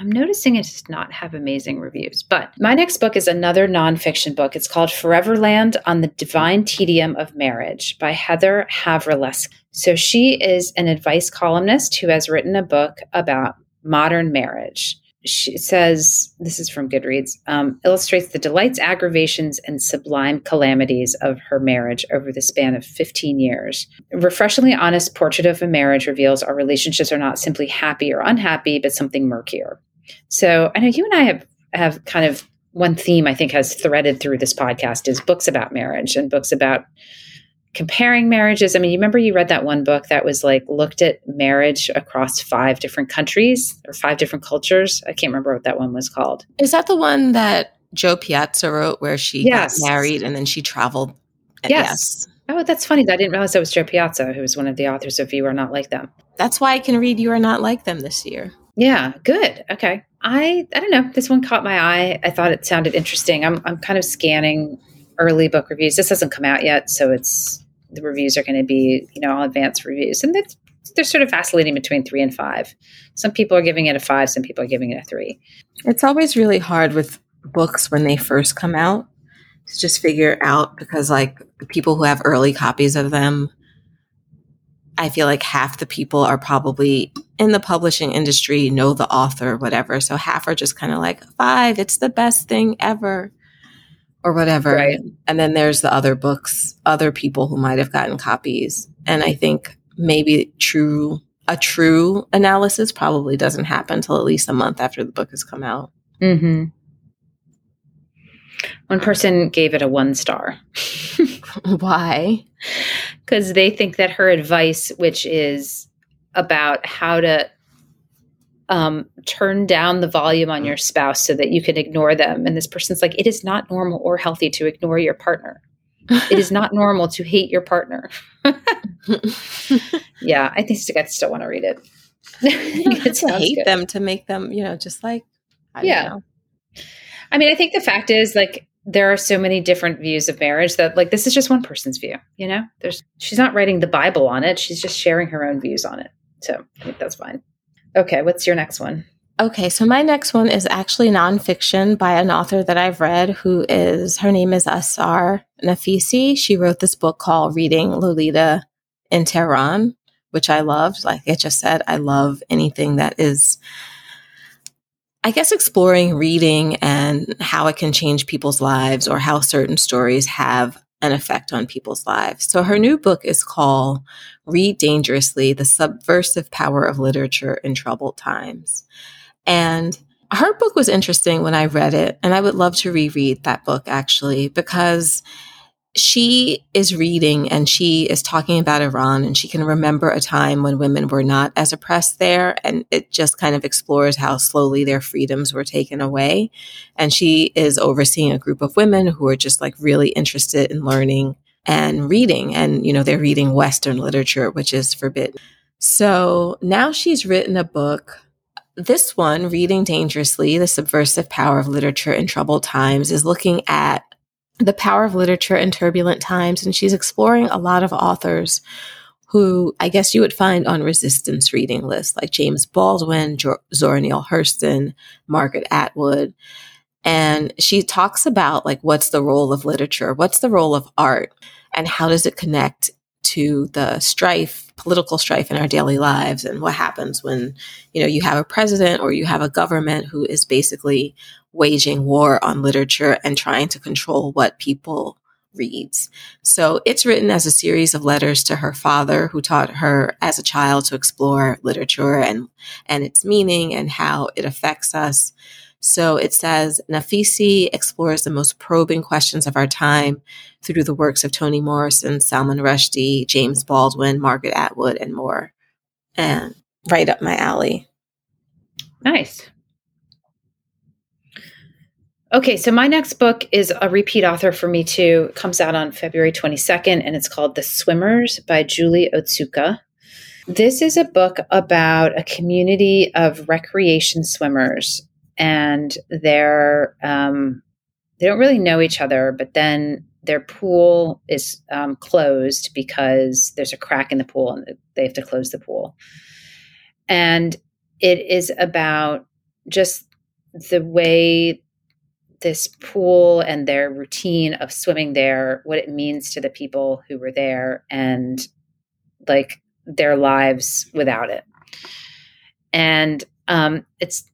I'm noticing it does not have amazing reviews, but my next book is another nonfiction book. It's called Foreverland on the Divine Tedium of Marriage by Heather Havrilesky. So she is an advice columnist who has written a book about modern marriage. She says, this is from Goodreads, um, illustrates the delights, aggravations, and sublime calamities of her marriage over the span of fifteen years. A refreshingly honest portrait of a marriage reveals our relationships are not simply happy or unhappy, but something murkier. So I know you and I have, have kind of one theme I think has threaded through this podcast is books about marriage and books about comparing marriages. I mean, you remember you read that one book that was like looked at marriage across five different countries or five different cultures. I can't remember what that one was called. Is that the one that Jo Piazza wrote where she yes. got married and then she traveled? Yes. yes. Oh, that's funny. I didn't realize that was Jo Piazza, who was one of the authors of You Are Not Like Them. That's why I can read You Are Not Like Them this year. Yeah, good. Okay. I I don't know. This one caught my eye. I thought it sounded interesting. I'm I'm kind of scanning early book reviews. This hasn't come out yet, so it's the reviews are going to be, you know, all advanced reviews. And that's, they're sort of vacillating between three and five. Some people are giving it a five, some people are giving it a three. It's always really hard with books when they first come out to just figure out because like the people who have early copies of them, I feel like half the people are probably in the publishing industry, know the author, whatever. So half are just kind of like, five, it's the best thing ever or whatever. Right. And then there's the other books, other people who might have gotten copies. And I think maybe true a true analysis probably doesn't happen until at least a month after the book has come out. Mm-hmm. One person gave it a one star. Why? Because they think that her advice, which is about how to um, turn down the volume on your spouse so that you can ignore them. And this person's like, it is not normal or healthy to ignore your partner. It is not normal to hate your partner. Yeah, I think I still want to read it. You have to hate good. them to make them, you know, just like, I yeah. don't know. I mean, I think the fact is like there are so many different views of marriage that like this is just one person's view, you know? There's she's not writing the Bible on it. She's just sharing her own views on it. So I think that's fine. Okay, what's your next one? Okay, so my next one is actually nonfiction by an author that I've read who is, her name is Asar Nafisi. She wrote this book called Reading Lolita in Tehran, which I loved. Like I just said, I love anything that is, I guess, exploring reading and how it can change people's lives or how certain stories have an effect on people's lives. So her new book is called Read Dangerously, The Subversive Power of Literature in Troubled Times. And her book was interesting when I read it, and I would love to reread that book, actually, because she is reading and she is talking about Iran, and she can remember a time when women were not as oppressed there, and it just kind of explores how slowly their freedoms were taken away. And she is overseeing a group of women who are just like really interested in learning and reading, and, you know, they're reading Western literature, which is forbidden. So now she's written a book. This one, Reading Dangerously, The Subversive Power of Literature in Troubled Times, is looking at the power of literature in turbulent times. And she's exploring a lot of authors who I guess you would find on resistance reading lists, like James Baldwin, jo- Zora Neale Hurston, Margaret Atwood. And she talks about like, what's the role of literature? What's the role of art? And how does it connect to the strife, political strife in our daily lives, and what happens when, you know, you have a president or you have a government who is basically waging war on literature and trying to control what people reads. So it's written as a series of letters to her father, who taught her as a child to explore literature and, and its meaning and how it affects us. So it says, Nafisi explores the most probing questions of our time through the works of Toni Morrison, Salman Rushdie, James Baldwin, Margaret Atwood, and more. And right up my alley. Nice. Okay, so my next book is a repeat author for me too. It comes out on February twenty-second, and it's called The Swimmers by Julie Otsuka. This is a book about a community of recreation swimmers. And they're, um, they don't really know each other, but then their pool is um, closed because there's a crack in the pool and they have to close the pool. And it is about just the way this pool and their routine of swimming there, what it means to the people who were there, and like their lives without it. And um, it's,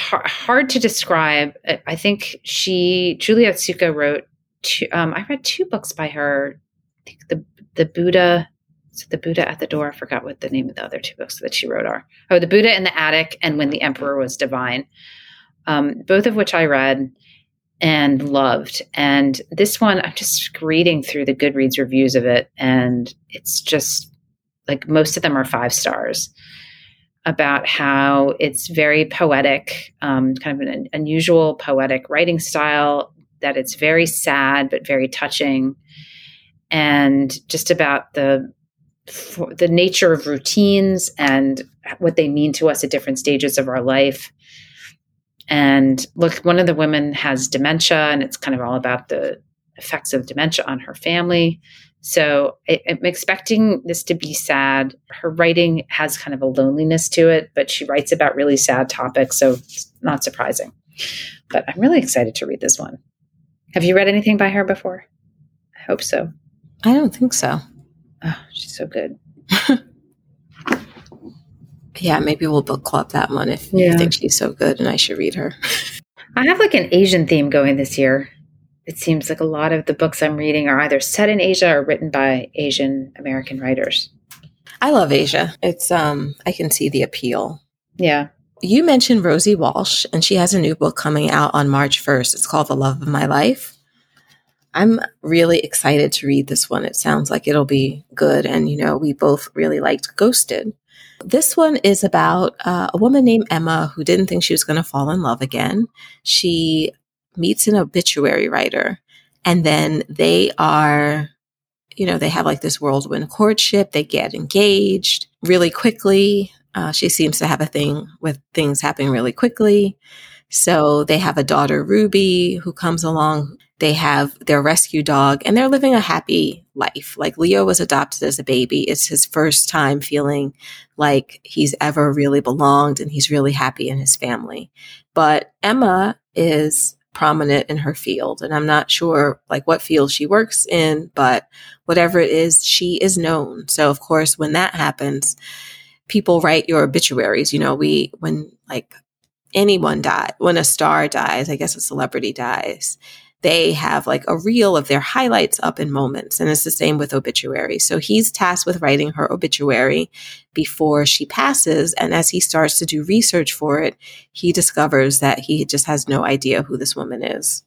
hard to describe. I think she, Julie Otsuka wrote, two, um, I read two books by her. I think the, the Buddha, so the Buddha at the Door. I forgot what the name of the other two books that she wrote are. Oh, The Buddha in the Attic and When the Emperor Was Divine. Um, both of which I read and loved. And this one, I'm just reading through the Goodreads reviews of it, and it's just like most of them are five stars. About how it's very poetic, um, kind of an unusual poetic writing style, that it's very sad but very touching, and just about the the nature of routines and what they mean to us at different stages of our life. And look, one of the women has dementia, and it's kind of all about the effects of dementia on her family. So I, I'm expecting this to be sad. Her writing has kind of a loneliness to it, but she writes about really sad topics, so it's not surprising. But I'm really excited to read this one. Have you read anything by her before? I hope so. I don't think so. Oh, she's so good. Yeah, maybe we'll book club that one if yeah. you think she's so good and I should read her. I have like an Asian theme going this year. It seems like a lot of the books I'm reading are either set in Asia or written by Asian American writers. I love Asia. It's um, I can see the appeal. Yeah. You mentioned Rosie Walsh, and she has a new book coming out on March first. It's called The Love of My Life. I'm really excited to read this one. It sounds like it'll be good. And, you know, we both really liked Ghosted. This one is about uh, a woman named Emma who didn't think she was going to fall in love again. She meets an obituary writer, and then they are, you know, they have like this whirlwind courtship. They get engaged really quickly. Uh, she seems to have a thing with things happening really quickly. So they have a daughter, Ruby, who comes along, They have their rescue dog and they're living a happy life. Like, Leo was adopted as a baby. It's his first time feeling like he's ever really belonged, and he's really happy in his family. But Emma is prominent in her field, and I'm not sure like what field she works in, but whatever it is, she is known. So of course, when that happens, people write your obituaries. You know, we, when like anyone dies, when a star dies, I guess a celebrity dies, they have like a reel of their highlights up in moments. And it's the same with obituaries. So he's tasked with writing her obituary before she passes. And as he starts to do research for it, he discovers that he just has no idea who this woman is.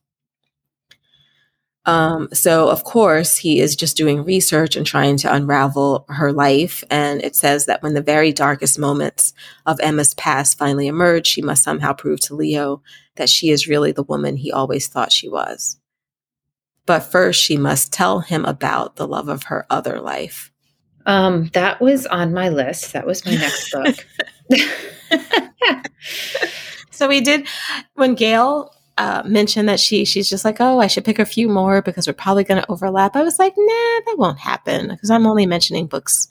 Um, so of course, he is just doing research and trying to unravel her life. And it says that when the very darkest moments of Emma's past finally emerge, she must somehow prove to Leo that she is really the woman he always thought she was. But first, she must tell him about the love of her other life. Um, that was on my list. That was my next book. So we did, when Gail Uh, mentioned that she she's just like, oh, I should pick a few more because we're probably going to overlap. I was like, nah, that won't happen because I'm only mentioning books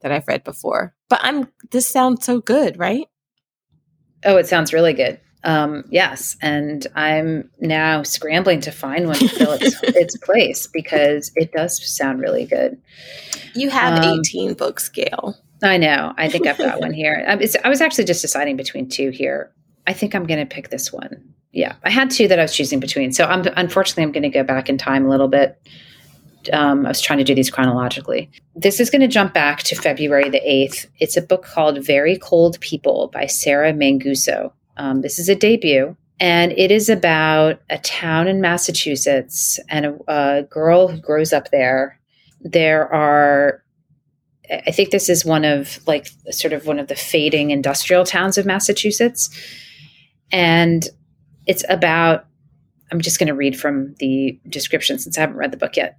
that I've read before. But I'm this sounds so good, right? Oh, it sounds really good. Um, yes, and I'm now scrambling to find one to fill its, its place because it does sound really good. You have um, eighteen books, Gail. I know. I think I've got one here. I, it's, I was actually just deciding between two here. I think I'm going to pick this one. Yeah, I had two that I was choosing between. So I'm, unfortunately, I'm going to go back in time a little bit. Um, I was trying to do these chronologically. This is going to jump back to February the eighth. It's a book called Very Cold People by Sarah Manguso. Um, this is a debut, and it is about a town in Massachusetts and a, a girl who grows up there. There are, I think this is one of like sort of one of the fading industrial towns of Massachusetts. And it's about, I'm just going to read from the description since I haven't read the book yet.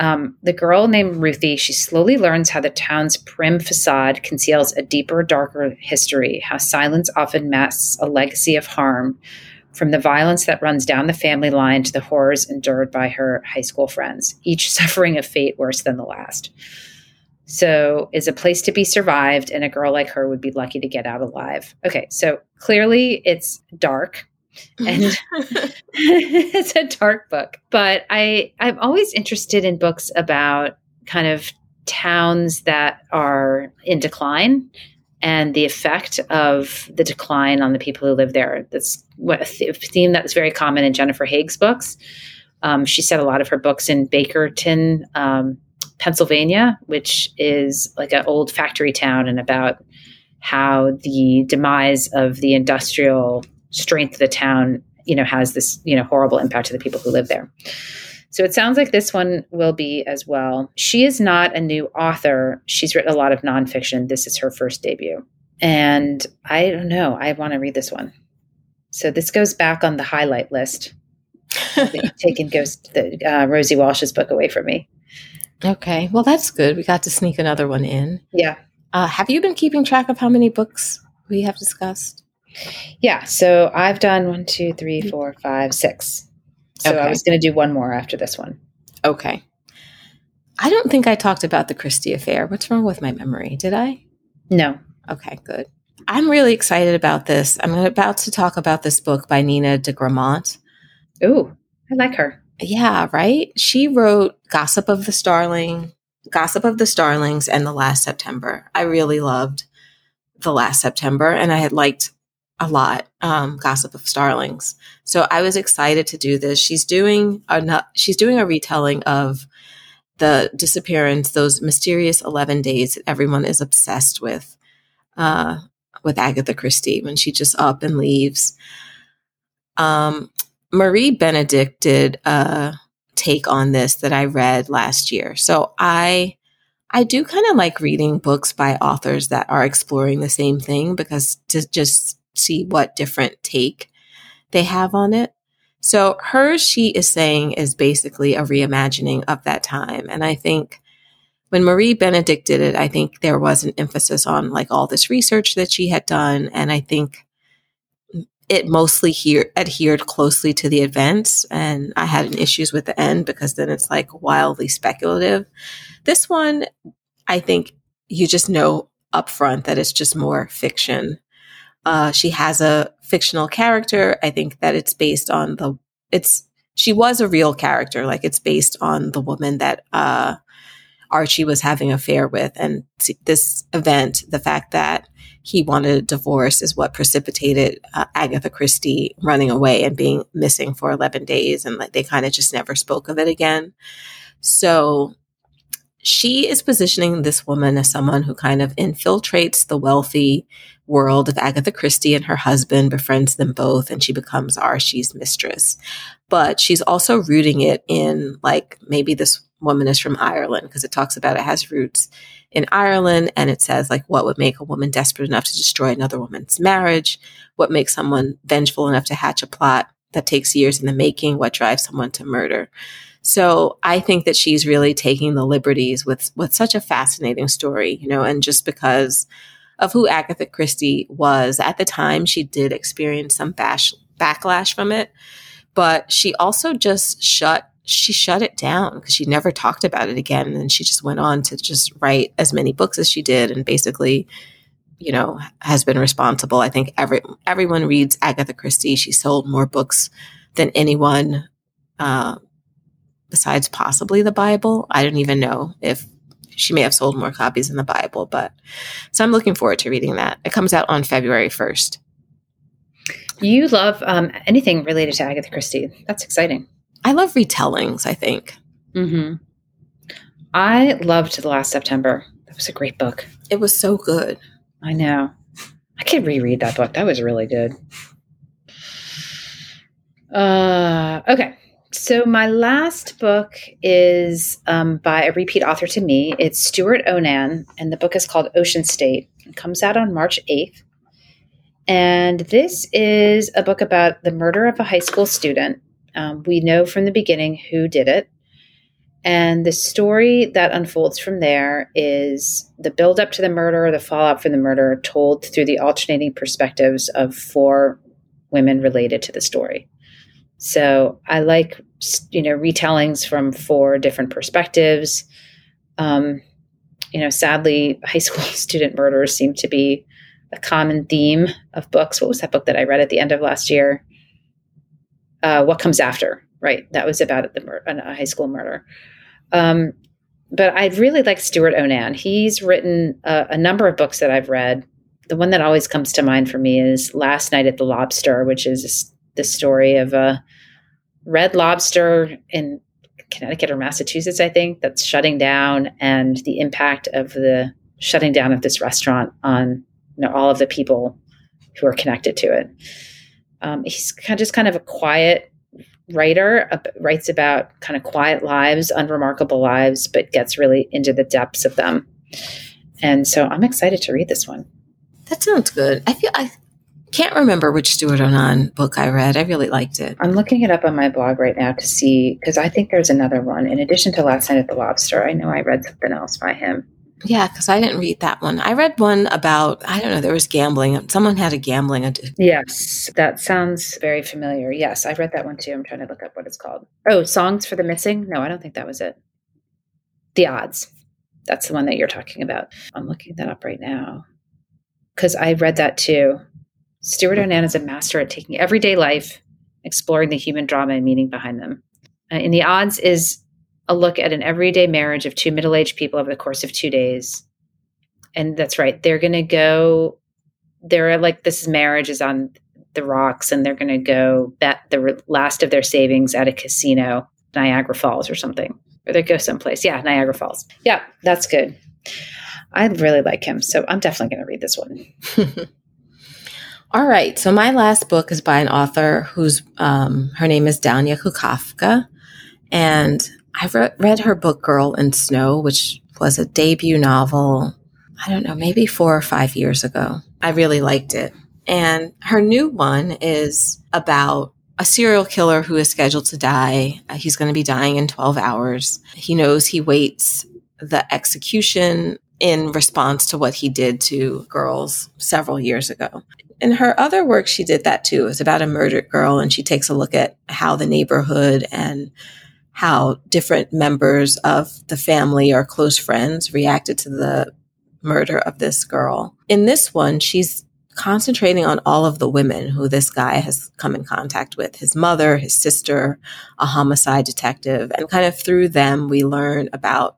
Um, the girl named Ruthie, she slowly learns how the town's prim facade conceals a deeper, darker history, how silence often masks a legacy of harm, from the violence that runs down the family line to the horrors endured by her high school friends, each suffering a fate worse than the last. So is a place to be survived, and a girl like her would be lucky to get out alive. Okay, so clearly it's dark. And it's a dark book, but I, I'm always interested in books about kind of towns that are in decline and the effect of the decline on the people who live there. That's a theme that's very common in Jennifer Haigh's books. Um, she set a lot of her books in Bakerton, um, Pennsylvania, which is like an old factory town, and about how the demise of the industrial strength of the town, you know, has this, you know, horrible impact to the people who live there. So it sounds like this one will be as well. She is not a new author. She's written a lot of nonfiction. This is her first debut. And I don't know, I want to read this one. So this goes back on the highlight list. Taking Ghost, the, uh, Rosie Walsh's book away from me. Okay. Well, that's good. We got to sneak another one in. Yeah. Uh, have you been keeping track of how many books we have discussed? Yeah, so I've done one, two, three, four, five, six. So okay. I was going to do one more after this one. Okay. I don't think I talked about the Christie affair. What's wrong with my memory? Did I? No. Okay, good. I'm really excited about this. I'm about to talk about this book by Nina de Gramont. Ooh, I like her. Yeah, right? She wrote Gossip of the Starling, Gossip of the Starlings, and The Last September. I really loved The Last September, and I had liked a lot, um, Gossip of Starlings. So I was excited to do this. She's doing a, she's doing a retelling of the disappearance, those mysterious eleven days that everyone is obsessed with, uh, with Agatha Christie, when she just up and leaves. Um, Marie Benedict did a take on this that I read last year. So I I do kind of like reading books by authors that are exploring the same thing, because to just see what different take they have on it. So hers, she is saying, is basically a reimagining of that time. And I think when Marie Benedict did it, I think there was an emphasis on like all this research that she had done. And I think it mostly here adhered closely to the events, and I had issues with the end because then it's like wildly speculative. This one, I think you just know upfront that it's just more fiction. Uh, she has a fictional character. I think that it's based on the it's she was a real character, like it's based on the woman that uh, Archie was having an affair with, and this event, the fact that he wanted a divorce is what precipitated uh, Agatha Christie running away and being missing for eleven days. And like they kind of just never spoke of it again. So she is positioning this woman as someone who kind of infiltrates the wealthy world of Agatha Christie, and her husband befriends them both, and she becomes Archie's mistress. But she's also rooting it in, like, maybe this woman is from Ireland, because it talks about it has roots in Ireland, and it says, like, what would make a woman desperate enough to destroy another woman's marriage? What makes someone vengeful enough to hatch a plot that takes years in the making? What drives someone to murder? So I think that she's really taking the liberties with, with such a fascinating story, you know, and just because of who Agatha Christie was at the time, she did experience some bash, backlash from it, but she also just shut she shut it down because she never talked about it again. And she just went on to just write as many books as she did, and basically, you know, has been responsible. I think every everyone reads Agatha Christie. She sold more books than anyone uh, besides possibly the Bible. I don't even know if she may have sold more copies than the Bible, but so I'm looking forward to reading that. It comes out on February first. You love um, anything related to Agatha Christie. That's exciting. I love retellings, I think. Mm-hmm. I loved The Last September. That was a great book. It was so good. I know. I could reread that book. That was really good. Uh, okay. So my last book is um, by a repeat author to me. It's Stuart O'Nan, and the book is called Ocean State. It comes out on March eighth. And this is a book about the murder of a high school student. Um, we know from the beginning who did it. And the story that unfolds from there is the buildup to the murder, the fallout from the murder, told through the alternating perspectives of four women related to the story. So I like, you know, retellings from four different perspectives. Um, you know, sadly, high school student murders seem to be a common theme of books. What was that book that I read at the end of last year? Uh, what Comes After, right? That was about the mur- a high school murder. Um, but I really like Stuart O'Nan. He's written a, a number of books that I've read. The one that always comes to mind for me is Last Night at the Lobster, which is the story of a Red Lobster in Connecticut or Massachusetts, I think, that's shutting down, and the impact of the shutting down of this restaurant on, you know, all of the people who are connected to it. Um, he's kind of just kind of a quiet writer, uh, writes about kind of quiet lives, unremarkable lives, but gets really into the depths of them. And so I'm excited to read this one. That sounds good. I feel I can't remember which Stuart O'Nan book I read. I really liked it. I'm looking it up on my blog right now to see, because I think there's another one. In addition to Last Night at the Lobster, I know I read something else by him. Yeah, because I didn't read that one. I read one about, I don't know, there was gambling. Someone had a gambling addiction. Yes, that sounds very familiar. Yes, I read that one too. I'm trying to look up what it's called. Oh, Songs for the Missing? No, I don't think that was it. The Odds. That's the one that you're talking about. I'm looking that up right now because I read that too. Stuart O'Nan is a master at taking everyday life, exploring the human drama and meaning behind them. Uh, and The Odds is a look at an everyday marriage of two middle-aged people over the course of two days. And that's right. They're going to go, they're like, this marriage is on the rocks, and they're going to go bet the re- last of their savings at a casino, Niagara Falls or something, or they go someplace. Yeah. Niagara Falls. Yeah. That's good. I really like him. So I'm definitely going to read this one. All right. So my last book is by an author who's, um, her name is Danya Kukafka, and I re- read her book, Girl in Snow, which was a debut novel, I don't know, maybe four or five years ago. I really liked it. And her new one is about a serial killer who is scheduled to die. He's going to be dying in twelve hours. He knows he waits the execution in response to what he did to girls several years ago. In her other work, she did that too. It's about a murdered girl, and she takes a look at how the neighborhood and how different members of the family or close friends reacted to the murder of this girl. In this one, she's concentrating on all of the women who this guy has come in contact with, his mother, his sister, a homicide detective, and kind of through them, we learn about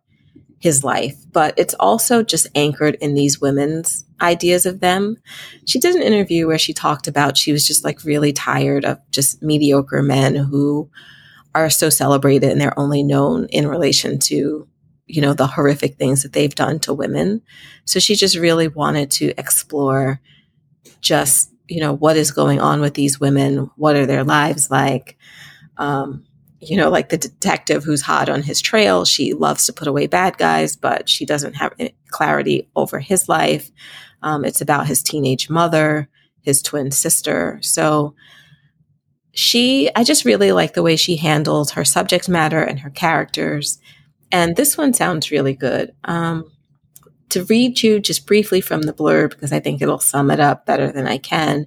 his life. But it's also just anchored in these women's ideas of them. She did an interview where she talked about she was just like really tired of just mediocre men who are so celebrated and they're only known in relation to, you know, the horrific things that they've done to women. So she just really wanted to explore just, you know, what is going on with these women? What are their lives like? Um, you know, like the detective who's hot on his trail. She loves to put away bad guys, but she doesn't have clarity over his life. Um, it's about his teenage mother, his twin sister. So she, I just really like the way she handles her subject matter and her characters. And this one sounds really good. Um, to read you just briefly from the blurb, because I think it'll sum it up better than I can.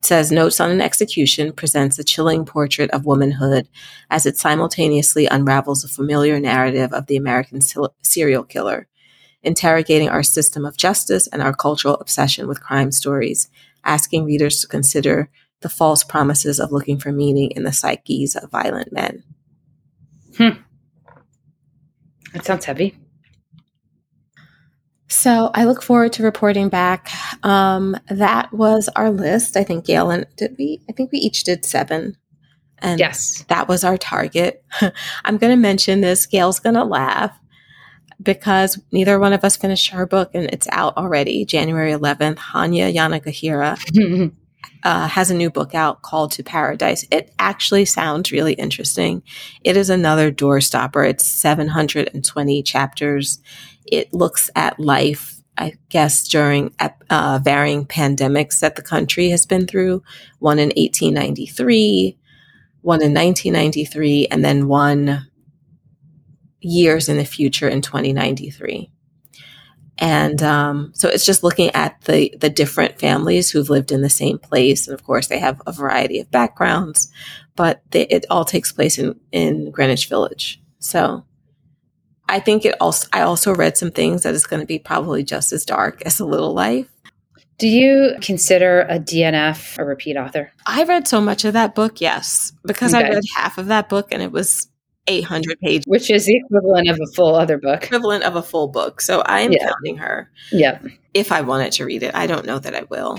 It says, Notes on an Execution presents a chilling portrait of womanhood as it simultaneously unravels a familiar narrative of the American sil- serial killer, interrogating our system of justice and our cultural obsession with crime stories, asking readers to consider the false promises of looking for meaning in the psyches of violent men. Hmm. That sounds heavy. So I look forward to reporting back. Um, that was our list. I think Gail and did we, I think we each did seven. And yes, that was our target. I'm going to mention this. Gail's going to laugh because neither one of us finished her book and it's out already. January eleventh, Hanya Yanagihira Uh, has a new book out called To Paradise. It actually sounds really interesting. It is another doorstopper. It's seven hundred twenty chapters. It looks at life, I guess, during uh, varying pandemics that the country has been through, one in eighteen ninety-three, one in nineteen ninety-three, and then one years in the future in twenty ninety-three. And um, so it's just looking at the the different families who've lived in the same place. And of course, they have a variety of backgrounds, but they, it all takes place in, in Greenwich Village. So I think it also, I also read some things that is going to be probably just as dark as A Little Life. Do you consider a D N F a repeat author? I read so much of that book, yes, because okay. I read half of that book and it was eight hundred pages. Which is the equivalent of a full other book. Equivalent of a full book. So I am yeah. counting her. Yeah. If I wanted to read it, I don't know that I will.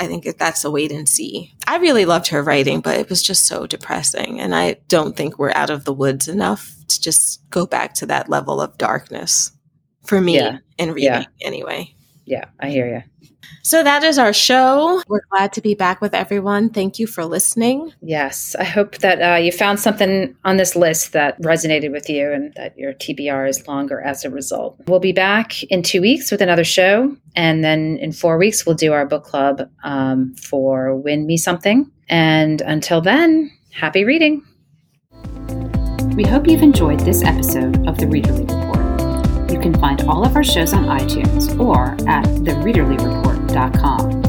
I think that's a wait and see. I really loved her writing, but it was just so depressing. And I don't think we're out of the woods enough to just go back to that level of darkness for me yeah. in reading yeah. anyway. Yeah, I hear you. So that is our show. We're glad to be back with everyone. Thank you for listening. Yes. I hope that uh, you found something on this list that resonated with you and that your T B R is longer as a result. We'll be back in two weeks with another show. And then in four weeks, we'll do our book club um, for Win Me Something. And until then, happy reading. We hope you've enjoyed this episode of The Readerly Report. You can find all of our shows on iTunes or at the readerly report dot com.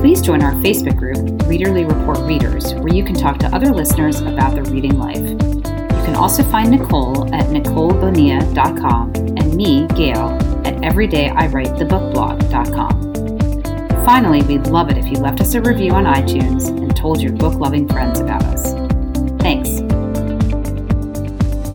Please join our Facebook group, Readerly Report Readers, where you can talk to other listeners about their reading life. You can also find Nicole at nicole bonilla dot com and me, Gail, at everyday I write the book blog dot com. Finally, we'd love it if you left us a review on iTunes and told your book-loving friends about us. Thanks.